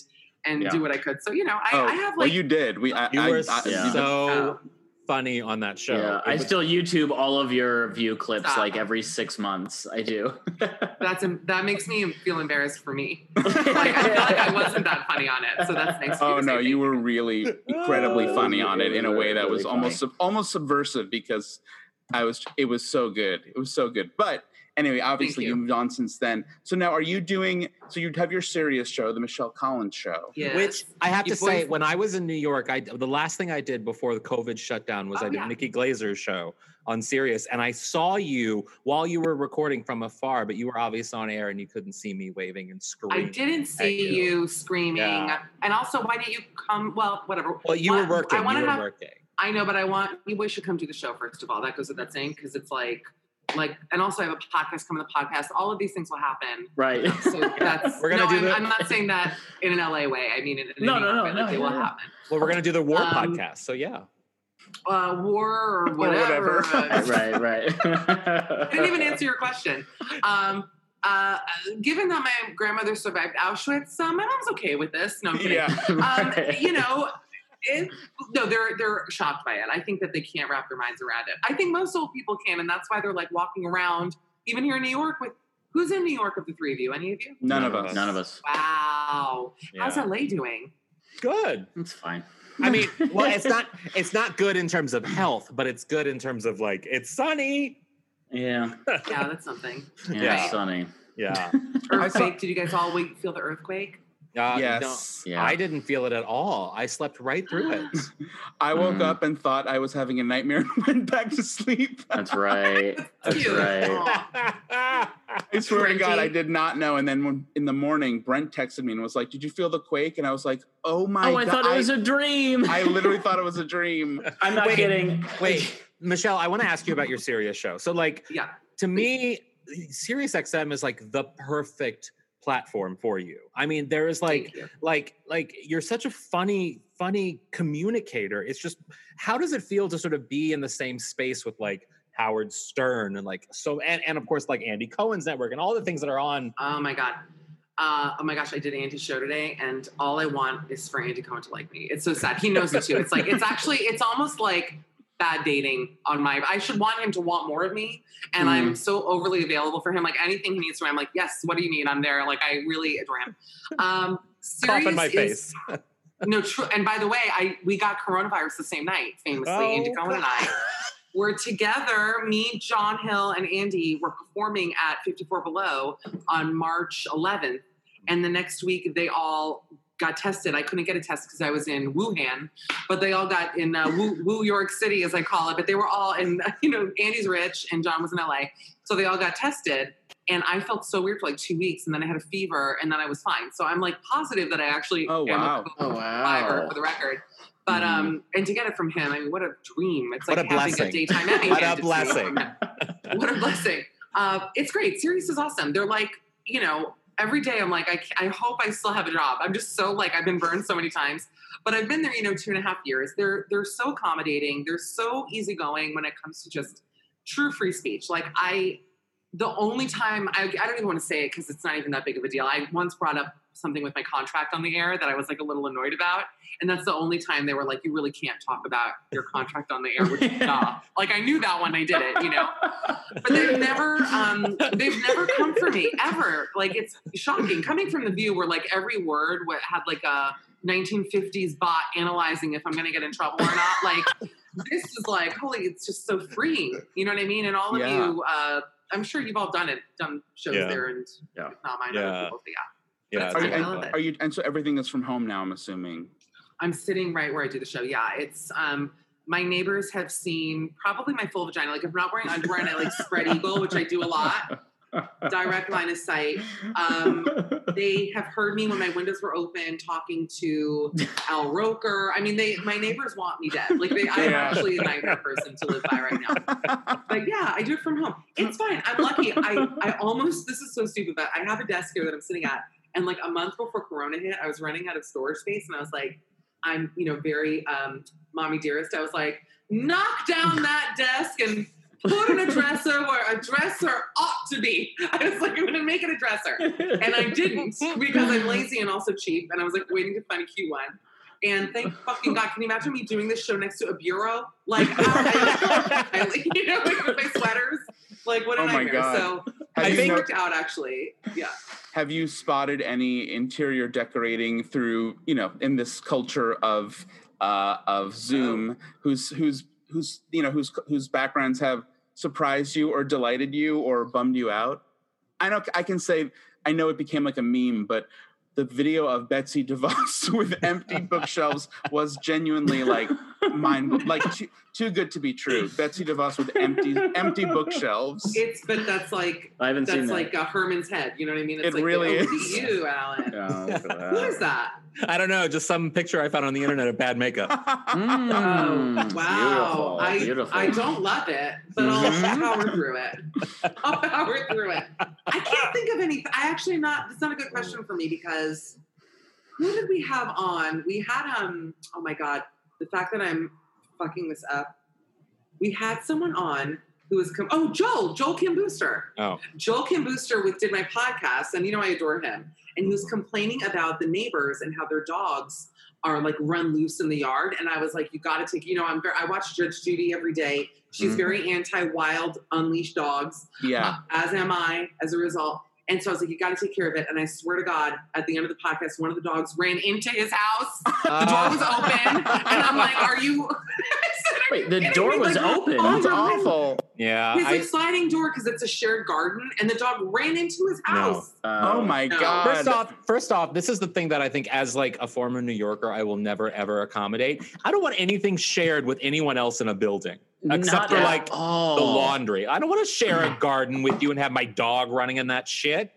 and yeah. do what I could. So, you know, I, oh, I have like, well, you did. We, I, you I, were I, yeah. so oh. funny on that show. Yeah, I was, still YouTube all of your View clips stop. like every six months. I do. That's that makes me feel embarrassed for me. Like, I feel like I wasn't that funny on it, so that's nice. Oh no, you were really incredibly funny on it in a way that was almost almost subversive because I was. It was so good. It was so good. But anyway, obviously you. you moved on since then. So now, are you doing? So you have your serious show, the Michelle Collins show, yes. which I have you to boys, say, when I was in New York, I the last thing I did before the COVID shutdown was oh, I did yeah. Nikki Glazer's show on Sirius, and I saw you while you were recording from afar, but you were obviously on air and you couldn't see me waving and screaming. I didn't see you. you screaming, yeah. and also, why didn't you come? Well, whatever. Well, you what, were working. I want to have. Working. I know, but I want you boys should come do the show first of all. That goes with that saying because it's like. Like, and also I have a podcast, come on the podcast. All of these things will happen. Right. So that's, we're gonna no, do I'm, the... I'm not saying that in an L A way. I mean, in, in no, no, no, way, no, like no, they no. will happen. Well, we're going to do the war um, podcast. So yeah. Uh, war or whatever. Or whatever. Right, right. I didn't even answer your question. Um, uh, given that my grandmother survived Auschwitz, um, my mom's okay with this. No, I'm kidding. Yeah, right. um, you know, It, no, they're they're shocked by it. I think that they can't wrap their minds around it. I think most old people can, and that's why they're like walking around, even here in New York. With who's in New York of the three of you? Any of you? None, None of us. None of us. Wow. Yeah. How's L A doing? Good. It's fine. I mean, well, it's not it's not good in terms of health, but it's good in terms of like it's sunny. Yeah. Yeah, that's something. Yeah, yeah. It's sunny. Yeah. Earthquake. Did you guys all wait, feel the earthquake? Uh, yes. No, yeah. I didn't feel it at all. I slept right through it. I woke mm. up and thought I was having a nightmare and went back to sleep. That's right. That's Dude. right. I swear Frankie. to God, I did not know. And then when, in the morning, Brent texted me and was like, did you feel the quake? And I was like, oh my God. Oh, I God. thought it was I, a dream. I literally thought it was a dream. I'm not wait, kidding. Wait, Michelle, I want to ask you about your Sirius show. So like, yeah. to me, Sirius X M is like the perfect platform for you. I mean, there is like, like, like you're such a funny, funny communicator. It's just, how does it feel to sort of be in the same space with like Howard Stern and like, so, and, and of course, like Andy Cohen's network and all the things that are on. Oh my God. Uh, oh my gosh, I did Andy's show today and all I want is for Andy Cohen to like me. It's so sad. He knows it too. It's like, it's actually, it's almost like bad dating on my, I should want him to want more of me. And mm. I'm so overly available for him. Like anything he needs from me, I'm like, yes, what do you need? I'm there. Like, I really adore him. Um, Sirius Pop in my face. Is, no, true. And by the way, I, we got coronavirus the same night, famously. Oh, Andy Cohen and I were together, me, John Hill and Andy were performing at fifty-four Below on March eleventh. And the next week they all got tested. I couldn't get a test because I was in Wuhan, but they all got in uh, Woo, Woo York City, as I call it. But they were all in, you know, Andy's rich and John was in L A. So they all got tested. And I felt so weird for like two weeks, and then I had a fever, and then I was fine. So I'm like positive that I actually oh, wow. am a oh, wow. survivor, for the record. But mm. um, and to get it from him, I mean, what a dream! It's like a having blessing. a daytime Emmy. What, what a blessing! What a blessing! It's great. Sirius is awesome. They're like, you know, every day I'm like, I, I hope I still have a job. I'm just so like I've been burned so many times, but I've been there, you know, two and a half years. They're they're so accommodating. They're so easygoing when it comes to just true free speech. Like I. The only time, I, I don't even want to say it because it's not even that big of a deal. I once brought up something with my contract on the air that I was like a little annoyed about. And that's the only time they were like, you really can't talk about your contract on the air. Which is nah. Like I knew that when I did it, you know. But they've never, um, they've never come for me, ever. Like it's shocking. Coming from The View where like every word had like a nineteen fifties bot analyzing if I'm going to get in trouble or not. Like this is like, holy, it's just so freeing. You know what I mean? And all of yeah. you... Uh, I'm sure you've all done it, done shows yeah. there, and yeah. if not mine, yeah. other people, yeah. Yeah, are you, I love it. Are you, and so everything is from home now, I'm assuming. I'm sitting right where I do the show, yeah. It's, um, my neighbors have seen probably my full vagina. Like, if I'm not wearing underwear and I, like, spread eagle, which I do a lot, direct line of sight. Um, they have heard me when my windows were open talking to Al Roker. I mean, they my neighbors want me dead. Like, they, yeah. I'm actually a nightmare person to live by right now. But yeah, I do it from home. It's fine. I'm lucky. I, I almost, this is so stupid, but I have a desk here that I'm sitting at. And like a month before Corona hit, I was running out of storage space. And I was like, I'm, you know, very um, mommy dearest. I was like, knock down that desk and put an addresser where a dresser ought to be. I was like, I'm going to make it a dresser. And I didn't because I'm lazy and also cheap. And I was like waiting to find a cute one. And thank fucking God. Can you imagine me doing this show next to a bureau? Like, I, I, I, you know, like with my sweaters. Like, what a oh nightmare. God. So have I think worked out actually. Yeah. Have you spotted any interior decorating through, you know, in this culture of, uh, of Zoom, um, who's, who's, who's, you know, whose whose backgrounds have surprised you or delighted you or bummed you out? I know I can say, I know it became like a meme, but the video of Betsy DeVos with empty bookshelves was genuinely like mind, like too, too good to be true. Betsy DeVos with empty, empty bookshelves. It's, but that's like, I haven't that's seen that. like a Herman's head. You know what I mean? It's it like really is. You, Alan. Oh, who is that? I don't know. Just some picture I found on the internet of bad makeup. Mm. Oh, wow. Beautiful. I, Beautiful. I don't love it, but mm-hmm. I'll power through it. I'll power through it. I can't think of anything. I actually not, it's not a good question for me because who did we have on? We had, um, oh my God, the fact that I'm fucking this up. We had someone on who was, com- oh, Joel, Joel Kim Booster. Oh. Joel Kim Booster with, did my podcast, and you know I adore him. And he was complaining about the neighbors and how their dogs are like run loose in the yard. And I was like, you got to take, you know, I'm, I watch Judge Judy every day. She's mm-hmm. very anti-wild, unleashed dogs. Yeah. Uh, as am I, as a result. And so I was like, you got to take care of it. And I swear to God, at the end of the podcast, one of the dogs ran into his house. Uh. The door was open. And I'm like, are you... Wait, the door was like, open. That's awful. Yeah. His like, I, sliding door because it's a shared garden, and the dog ran into his house. No. Uh, oh my no. God. First off, first off, this is the thing that I think as like a former New Yorker, I will never ever accommodate. I don't want anything shared with anyone else in a building. Except Not for like all. the laundry. I don't want to share a garden with you and have my dog running in that shit.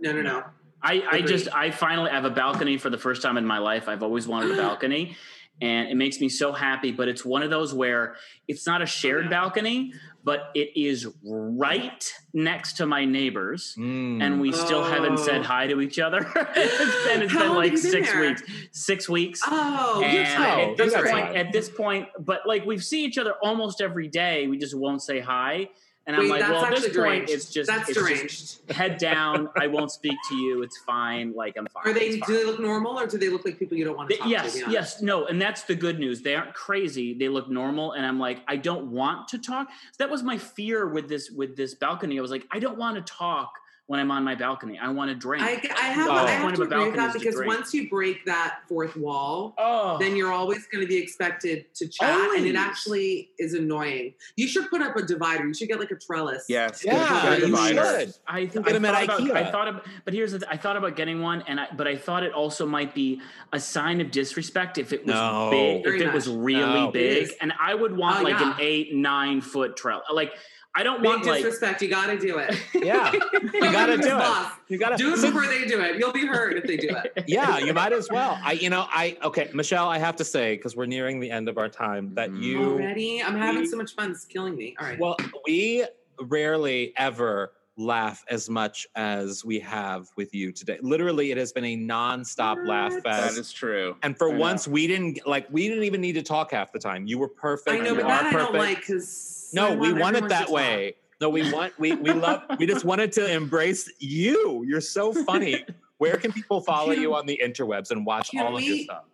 No, no, no. I, I just I finally I have a balcony for the first time in my life. I've always wanted a balcony. And it makes me so happy, but it's one of those where it's not a shared yeah. balcony, but it is right next to my neighbors, mm. and we oh. still haven't said hi to each other. And it's How been like six been weeks. Six weeks. Oh, and you're at this you're point, right. at this point, but like we see each other almost every day. We just won't say hi. And Wait, I'm like, well, at this deranged. point, it's just, that's it's just head down. I won't speak to you. It's fine. Like, I'm fine. Are they, fine. Do they look normal or do they look like people you don't want to talk they, yes, to? Yes, yes. No. And that's the good news. They aren't crazy. They look normal. And I'm like, I don't want to talk. So that was my fear with this, with this balcony. I was like, I don't want to talk when I'm on my balcony. I want to drink. I, I have, oh. I have to agree with that because once you break that fourth wall, oh. then you're always going to be expected to chat. Always. And it actually is annoying. You should put up a divider. You should get like a trellis. Yes. Yeah, you should. I think get them at about, IKEA. I thought, about, but here's the th- I thought about getting one, and I, but I thought it also might be a sign of disrespect if it was no. big, Very if nice. it was really no, big. And I would want oh, like yeah. an eight, nine foot trellis. Like, I don't Big want disrespect. Like, you got to do it. Yeah, you got to do it. You got to do it before they do it. You'll be heard if they do it. Yeah, you might as well. I, you know, I okay, Michelle. I have to say because we're nearing the end of our time that you already. I'm having we, so much fun. It's killing me. All right. Well, we rarely ever laugh as much as we have with you today. Literally, it has been a non-stop what? laugh fest. That is true. And for I once, know. we didn't like. We didn't even need to talk half the time. You were perfect. I know, but that perfect. I don't like because. No, want we want it that way. No, we want, we we love, we just wanted to embrace you. You're so funny. Where can people follow can, you on the interwebs and watch all we, of your stuff?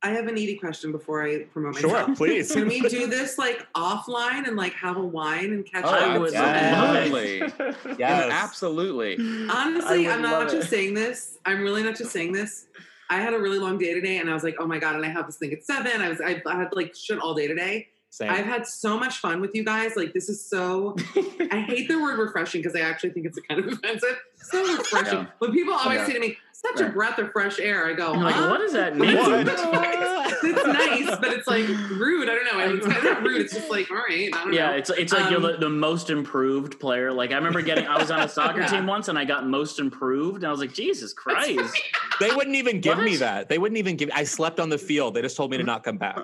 I have a needy question before I promote myself. Sure, please. Can we do this like offline and like have a wine and catch up? Oh, absolutely. Yes. yes. Absolutely. Honestly, I'm not just saying this. I'm really not just saying this. I had a really long day today and I was like, oh my God, and I have this thing at seven. I was, I, I had like shit all day today. Same. I've had so much fun with you guys. Like, this is so... I hate the word refreshing because I actually think it's kind of offensive. So refreshing. Yeah. When people always yeah. say to me, such yeah. a breath of fresh air, I go, huh? Like, what does that mean? It's nice, but it's, like, rude. I don't know. I mean, it's kind of rude. It's just like, all right, I don't yeah, know. Yeah, it's, it's like um, you're the, the most improved player. Like, I remember getting... I was on a soccer yeah. team once, and I got most improved, and I was like, Jesus Christ. They wouldn't even give what? me that. They wouldn't even give... I slept on the field. They just told me to not come back.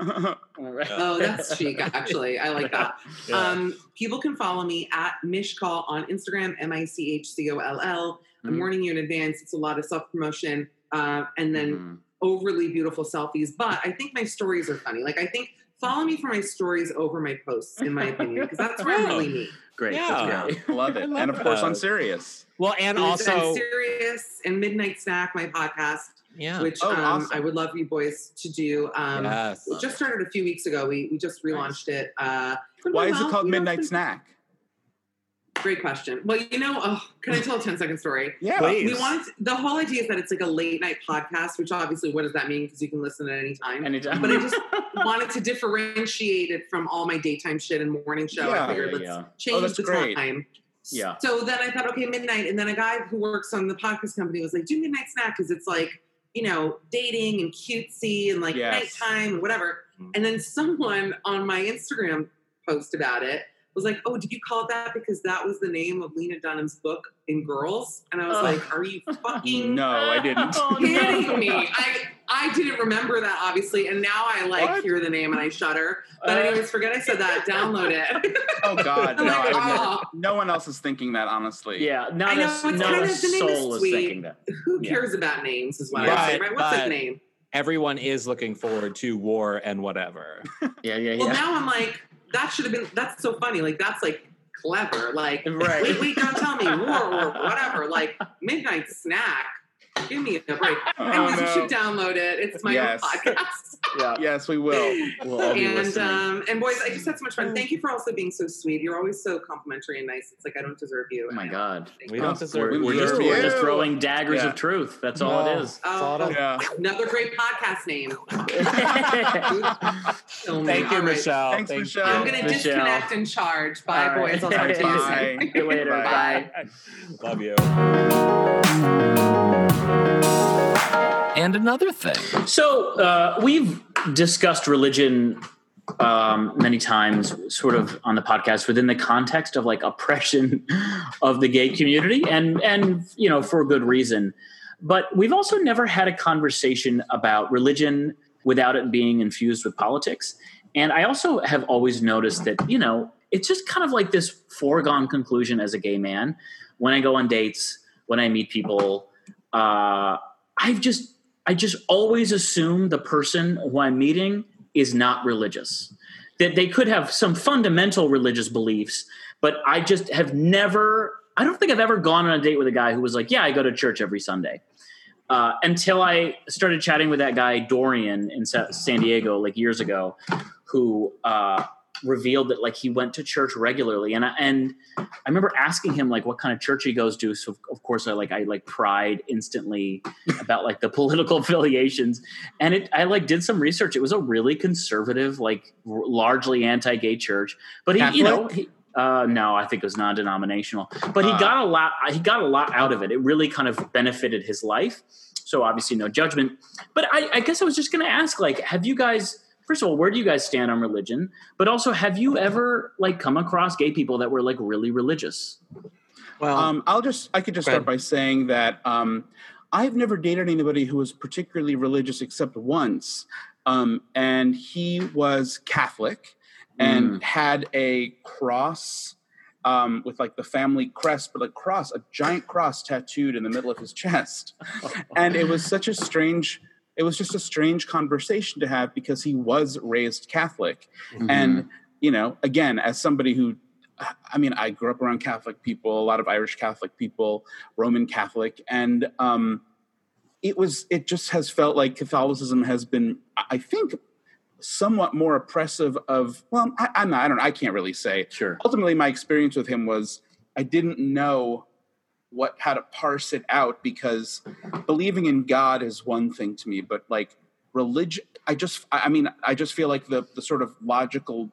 Right. Oh, that's chic. Actually, I like that. Yeah. Um, people can follow me at Michcoll on Instagram, M I C H C O L L. I'm mm. warning you in advance. It's a lot of self-promotion uh, and then mm. overly beautiful selfies. But I think my stories are funny. Like, I think follow me for my stories over my posts, in my opinion, because that's where yeah. I'm really me. Great. Yeah. Great. Love it. Love and, of that. course, I'm serious. Well, and, and also... I'm serious and Midnight Snack, my podcast. Yeah. Which oh, um, awesome. I would love you boys to do. Um, yes. It just started a few weeks ago. We we just relaunched nice. it. Uh, Why is well, it called Midnight know? Snack? Great question. Well, you know, oh, can I tell a ten second story? Yeah, please. We wanted to, the whole idea is that it's like a late night podcast, which obviously, what does that mean? Because you can listen at any time. Anytime. But I just wanted to differentiate it from all my daytime shit and morning show. Yeah, I figured yeah, let's yeah. change oh, the great. time. Yeah. So then I thought, okay, midnight. And then a guy who works on the podcast company was like, do Midnight Snack because it's like, you know, dating and cutesy and like yes. nighttime and whatever. And then someone on my Instagram post about it was like, oh, did you call it that because that was the name of Lena Dunham's book in Girls? And I was oh. like, are you fucking no, I didn't. kidding me? I I didn't remember that, obviously. And now I like what? hear the name and I shudder. But uh, anyways, forget I said that. Download it. Oh, God. No, like, oh. never, no one else is thinking that, honestly. Yeah. Not I know. It's no kind of the name is sweet. Is thinking that. Who cares yeah. about names is what right, I say, right? What's his name? Everyone is looking forward to war and whatever. Yeah, yeah, yeah. Well, now I'm like, that should have been, that's so funny. Like, that's like clever. Like, right. wait, wait, don't tell me war or whatever. Like, Midnight Snack. Give me a break. Oh, and no. you should download it. It's my yes. own podcast. yeah. Yes, we will. We'll all be and listening. um and boys, I just had so much fun. Thank you for also being so sweet. You're always so complimentary and nice. It's like I don't deserve you. Oh my God, we don't deserve you. We're, we're, just, we're just throwing daggers yeah. of truth. That's no. all it is. Oh, oh, yeah. Another great podcast name. so Thank you, right. Michelle. Thanks, Thank Michelle. You. I'm gonna Michelle. disconnect and charge. Bye, all boys. I'll talk to you soon. Later. Bye. Bye. Love you. And another thing. So uh, we've discussed religion um, many times sort of on the podcast within the context of like oppression of the gay community and, and, you know, for good reason. But we've also never had a conversation about religion without it being infused with politics. And I also have always noticed that, you know, it's just kind of like this foregone conclusion as a gay man. When I go on dates, when I meet people, uh, I've just, I just always assume the person who I'm meeting is not religious, that they could have some fundamental religious beliefs, but I just have never, I don't think I've ever gone on a date with a guy who was like, yeah, I go to church every Sunday. Uh, until I started chatting with that guy, Dorian, in Sa- San Diego, like years ago, who uh, revealed that like he went to church regularly. And I, and I remember asking him like what kind of church he goes to. So of course I like, I like pried instantly about like the political affiliations, and it, I like did some research. It was a really conservative, like r- largely anti-gay church, but he, Catholic? you know, he, uh, no, I think it was non-denominational, but he uh, got a lot, he got a lot out of it. It really kind of benefited his life. So obviously no judgment, but I, I guess I was just going to ask, like, have you guys first of all, where do you guys stand on religion? But also, have you ever like come across gay people that were like really religious? Well, um, I'll just, I could just start by saying that um, I've never dated anybody who was particularly religious except once. Um, and he was Catholic and mm. had a cross um, with like the family crest, but a cross, a giant cross tattooed in the middle of his chest. And it was such a strange, it was just a strange conversation to have because he was raised Catholic. Mm-hmm. And, you know, again, as somebody who, I mean, I grew up around Catholic people, a lot of Irish Catholic people, Roman Catholic, and um, it was, it just has felt like Catholicism has been, I think, somewhat more oppressive of, well, I, I'm not, I don't know, I can't really say. Sure. Ultimately, my experience with him was I didn't know what, how to parse it out because believing in God is one thing to me, but like religion, I just, I mean, I just feel like the the sort of logical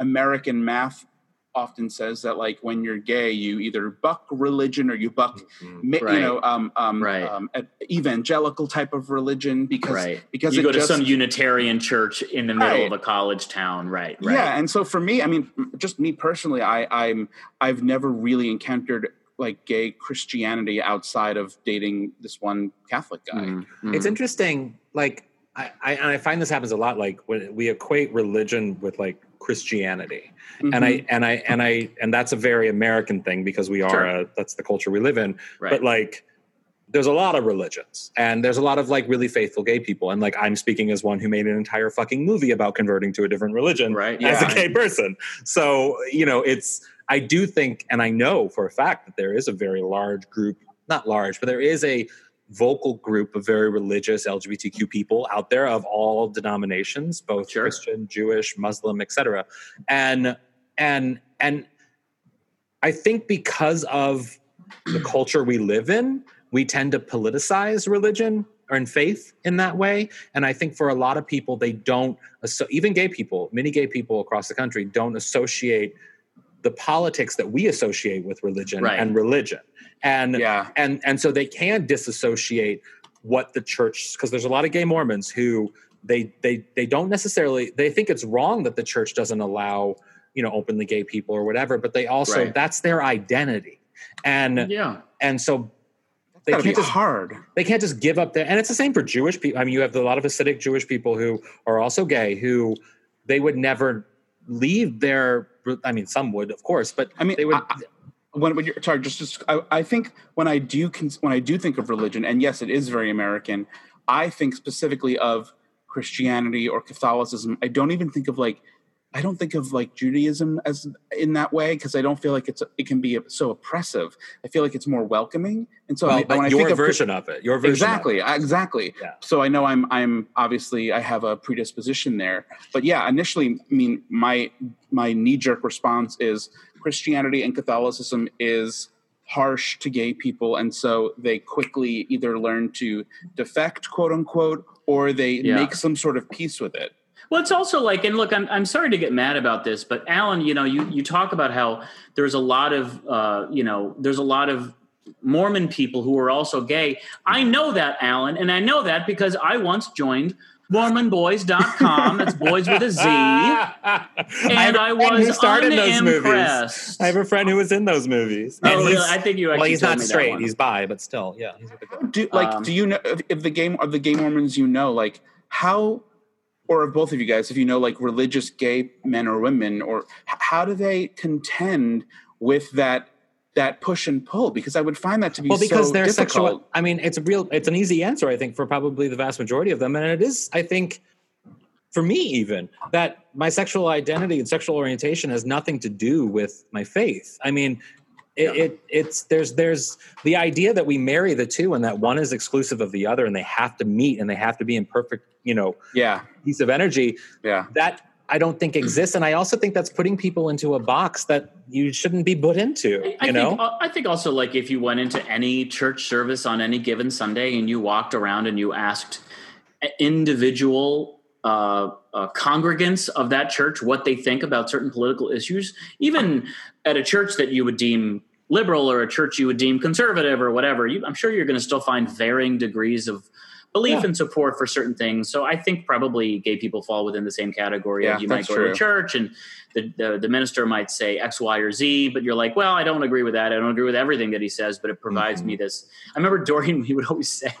American math often says that like when you're gay, you either buck religion or you buck, mm-hmm. right. you know, um, um, right. um, evangelical type of religion because right. because you it go to just, some Unitarian church in the middle right. of a college town, right? Right? Yeah, and so for me, I mean, just me personally, I, I'm I've never really encountered like gay Christianity outside of dating this one Catholic guy. Mm-hmm. It's interesting, like I, I and I find this happens a lot, like when we equate religion with like Christianity. Mm-hmm. And I, and I, and I, and that's a very American thing because we are, sure. a, that's the culture we live in. Right. But like, there's a lot of religions and there's a lot of like really faithful gay people. And like, I'm speaking as one who made an entire fucking movie about converting to a different religion right. yeah. as a gay person. So, you know, it's, I do think, and I know for a fact that there is a very large group, not large, but there is a vocal group of very religious L G B T Q people out there of all denominations, both sure. Christian, Jewish, Muslim, et cetera. And and and I think because of the culture we live in, we tend to politicize religion or in faith in that way. And I think for a lot of people, they don't, even gay people, many gay people across the country don't associate the politics that we associate with religion right. and religion. And, yeah. and, and so they can disassociate what the church, because there's a lot of gay Mormons who they, they, they don't necessarily, they think it's wrong that the church doesn't allow, you know, openly gay people or whatever, but they also, right. that's their identity. And, yeah. and so they can't just, hard. they can't just give up their, and it's the same for Jewish people. I mean, you have a lot of Hasidic Jewish people who are also gay, who they would never leave their, I mean, some would, of course, but I mean, they would. I, I, When, when you're, sorry, just, just I, I think when I do when I do think of religion, and yes, it is very American. I think specifically of Christianity or Catholicism. I don't even think of like I don't think of like Judaism as in that way because I don't feel like it's it can be so oppressive. I feel like it's more welcoming. And so well, I, when I your think of version of it, your version exactly, of it. exactly. Yeah. So I know I'm I'm obviously I have a predisposition there, but yeah, initially, I mean, my my knee jerk response is. Christianity and Catholicism is harsh to gay people, and so they quickly either learn to defect, quote unquote, or they yeah. make some sort of peace with it. Well, it's also like, and look, I'm I'm sorry to get mad about this, but Alan, you know, you, you talk about how there's a lot of, uh, you know, there's a lot of Mormon people who are also gay. I know that, Alan, and I know that because I once joined Mormon Boys dot com. That's boys with a Z. And I, I was started unimpressed. Those I have a friend who was in those movies. And oh, really? I think you actually. Well, he's told not me straight. He's bi, but still, yeah. He's do like um, do you know if, if the game of the gay Mormons you know like how or of both of you guys if you know like religious gay men or women or how do they contend with that? That push and pull, because I would find that to be well, because so they're difficult. Sexual, I mean, it's a real, it's an easy answer, I think, for probably the vast majority of them. And it is, I think, for me even, that my sexual identity and sexual orientation has nothing to do with my faith. I mean, it, yeah. it it's, there's, there's the idea that we marry the two and that one is exclusive of the other and they have to meet and they have to be in perfect, you know, yeah. piece of energy. Yeah. That, I don't think exists. And I also think that's putting people into a box that you shouldn't be put into, you I know? Think, I think also like if you went into any church service on any given Sunday and you walked around and you asked individual uh, uh, congregants of that church what they think about certain political issues, even at a church that you would deem liberal or a church you would deem conservative or whatever, you, I'm sure you're going to still find varying degrees of belief yeah. and support for certain things. So I think probably gay people fall within the same category. Yeah, you might go true. to a church and the, the the minister might say X, Y, or Z, but you're like, well, I don't agree with that. I don't agree with everything that he says, but it provides mm-hmm. me this. I remember Dorian, he would always say,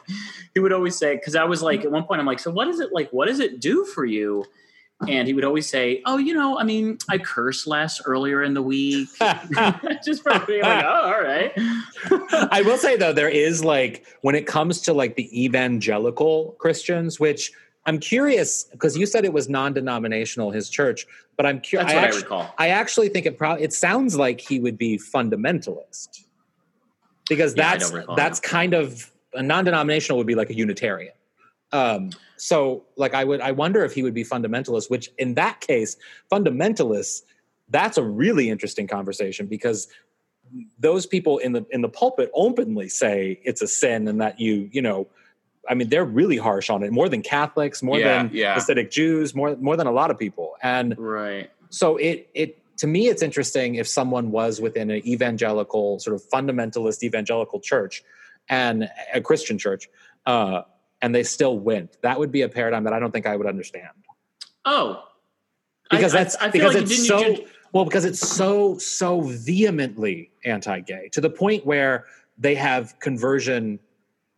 he would always say, because I was like, at one point I'm like, so what is it like, what does it do for you? And he would always say, oh, you know, I mean, I cursed less earlier in the week. Just probably like, oh, all right. I will say, though, there is like, when it comes to like the evangelical Christians, which I'm curious, because you said it was non-denominational, his church, but I'm curious. That's what I, actually, I recall. I actually think it probably, it sounds like he would be fundamentalist. Because yeah, that's, that's now. kind of, a non-denominational would be like a Unitarian. Um, so like, I would, I wonder if he would be fundamentalist, which in that case, fundamentalists, that's a really interesting conversation, because those people in the, in the pulpit openly say it's a sin, and that you, you know, I mean, they're really harsh on it, more than Catholics, more yeah, than yeah. Hasidic Jews, more, more than a lot of people. And right. so it, it, to me, it's interesting if someone was within an evangelical sort of fundamentalist evangelical church and a Christian church, uh, and they still went. That would be a paradigm that I don't think I would understand. Oh, because I, that's I, I because like it's so just... well because it's so so vehemently anti-gay, to the point where they have conversion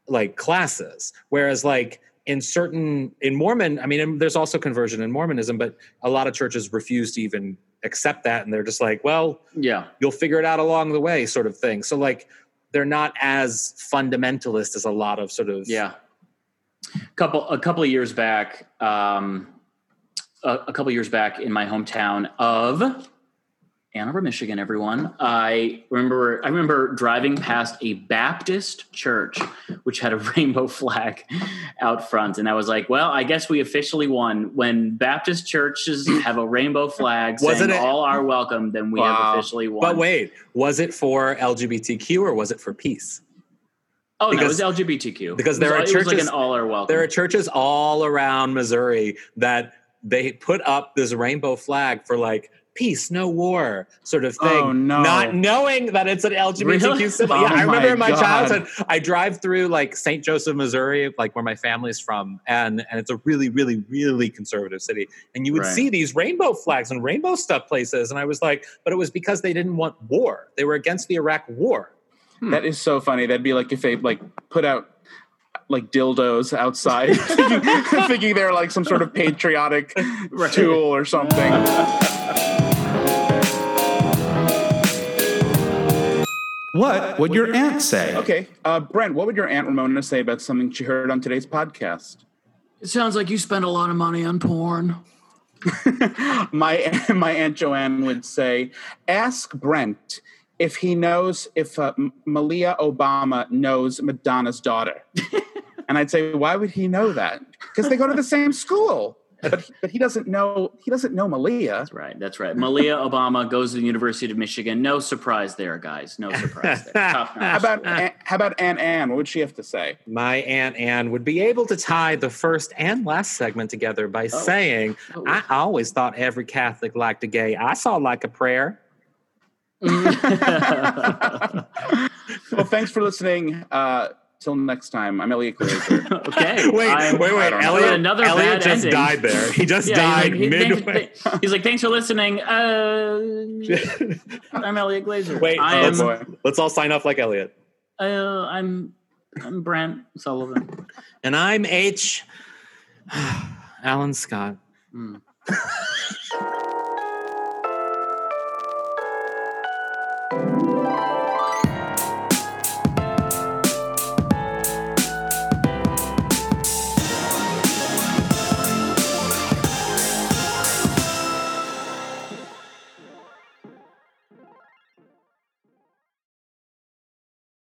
like classes. Whereas like in certain in Mormon, I mean, there's also conversion in Mormonism, but a lot of churches refuse to even accept that, and they're just like, well, yeah, you'll figure it out along the way, sort of thing. So like they're not as fundamentalist as a lot of sort of yeah. Couple a couple of years back, um, a, a couple of years back in my hometown of Ann Arbor, Michigan, everyone, I remember I remember driving past a Baptist church which had a rainbow flag out front, and I was like, "Well, I guess we officially won when Baptist churches have a rainbow flag saying it, all are welcome." Then we wow. have officially won. But wait, was it for L G B T Q or was it for peace? Oh, because, no, it was L G B T Q. Because there, was, are churches, like an all are welcome. There are churches all around Missouri that they put up this rainbow flag for like peace, no war sort of thing. Oh, no. Not knowing that it's an L G B T Q really? symbol. Oh, yeah, I remember in my God. childhood, I drive through like Saint Joseph, Missouri, like where my family's from. And, and it's a really, really, really conservative city. And you would right. see these rainbow flags and rainbow stuff places. And I was like, but it was because they didn't want war. They were against the Iraq war. Hmm. That is so funny. That'd be like if they like put out like dildos outside, thinking, thinking they're like some sort of patriotic right. tool or something. What would your aunt say? Okay, uh, Brent, what would your Aunt Ramona say about something she heard on today's podcast? It sounds like you spend a lot of money on porn. my my Aunt Joanne would say, "Ask Brent if he knows if uh, Malia Obama knows Madonna's daughter." And I'd say, why would he know that? Because they go to the same school. But he, but he doesn't know he doesn't know Malia. That's right. That's right. Malia Obama goes to the University of Michigan. No surprise there, guys. No surprise there. Tough how about Aunt, how about Aunt Anne? What would she have to say? My Aunt Anne would be able to tie the first and last segment together by oh. saying, oh. "I always thought every Catholic liked a gay. I saw like a prayer." Well, thanks for listening. Uh, till next time, I'm Elliot Glazer. Okay. Wait, I'm, wait, wait. Elliot, another Elliot just ending. died there. He just yeah, died he's like, midway. Thanks, th- he's like, thanks for listening. Uh, I'm Elliot Glazer. Wait, I let's, am, let's all sign off like Elliot. Uh, I'm I'm Brent Sullivan. And I'm H. Alan Scott. Mm.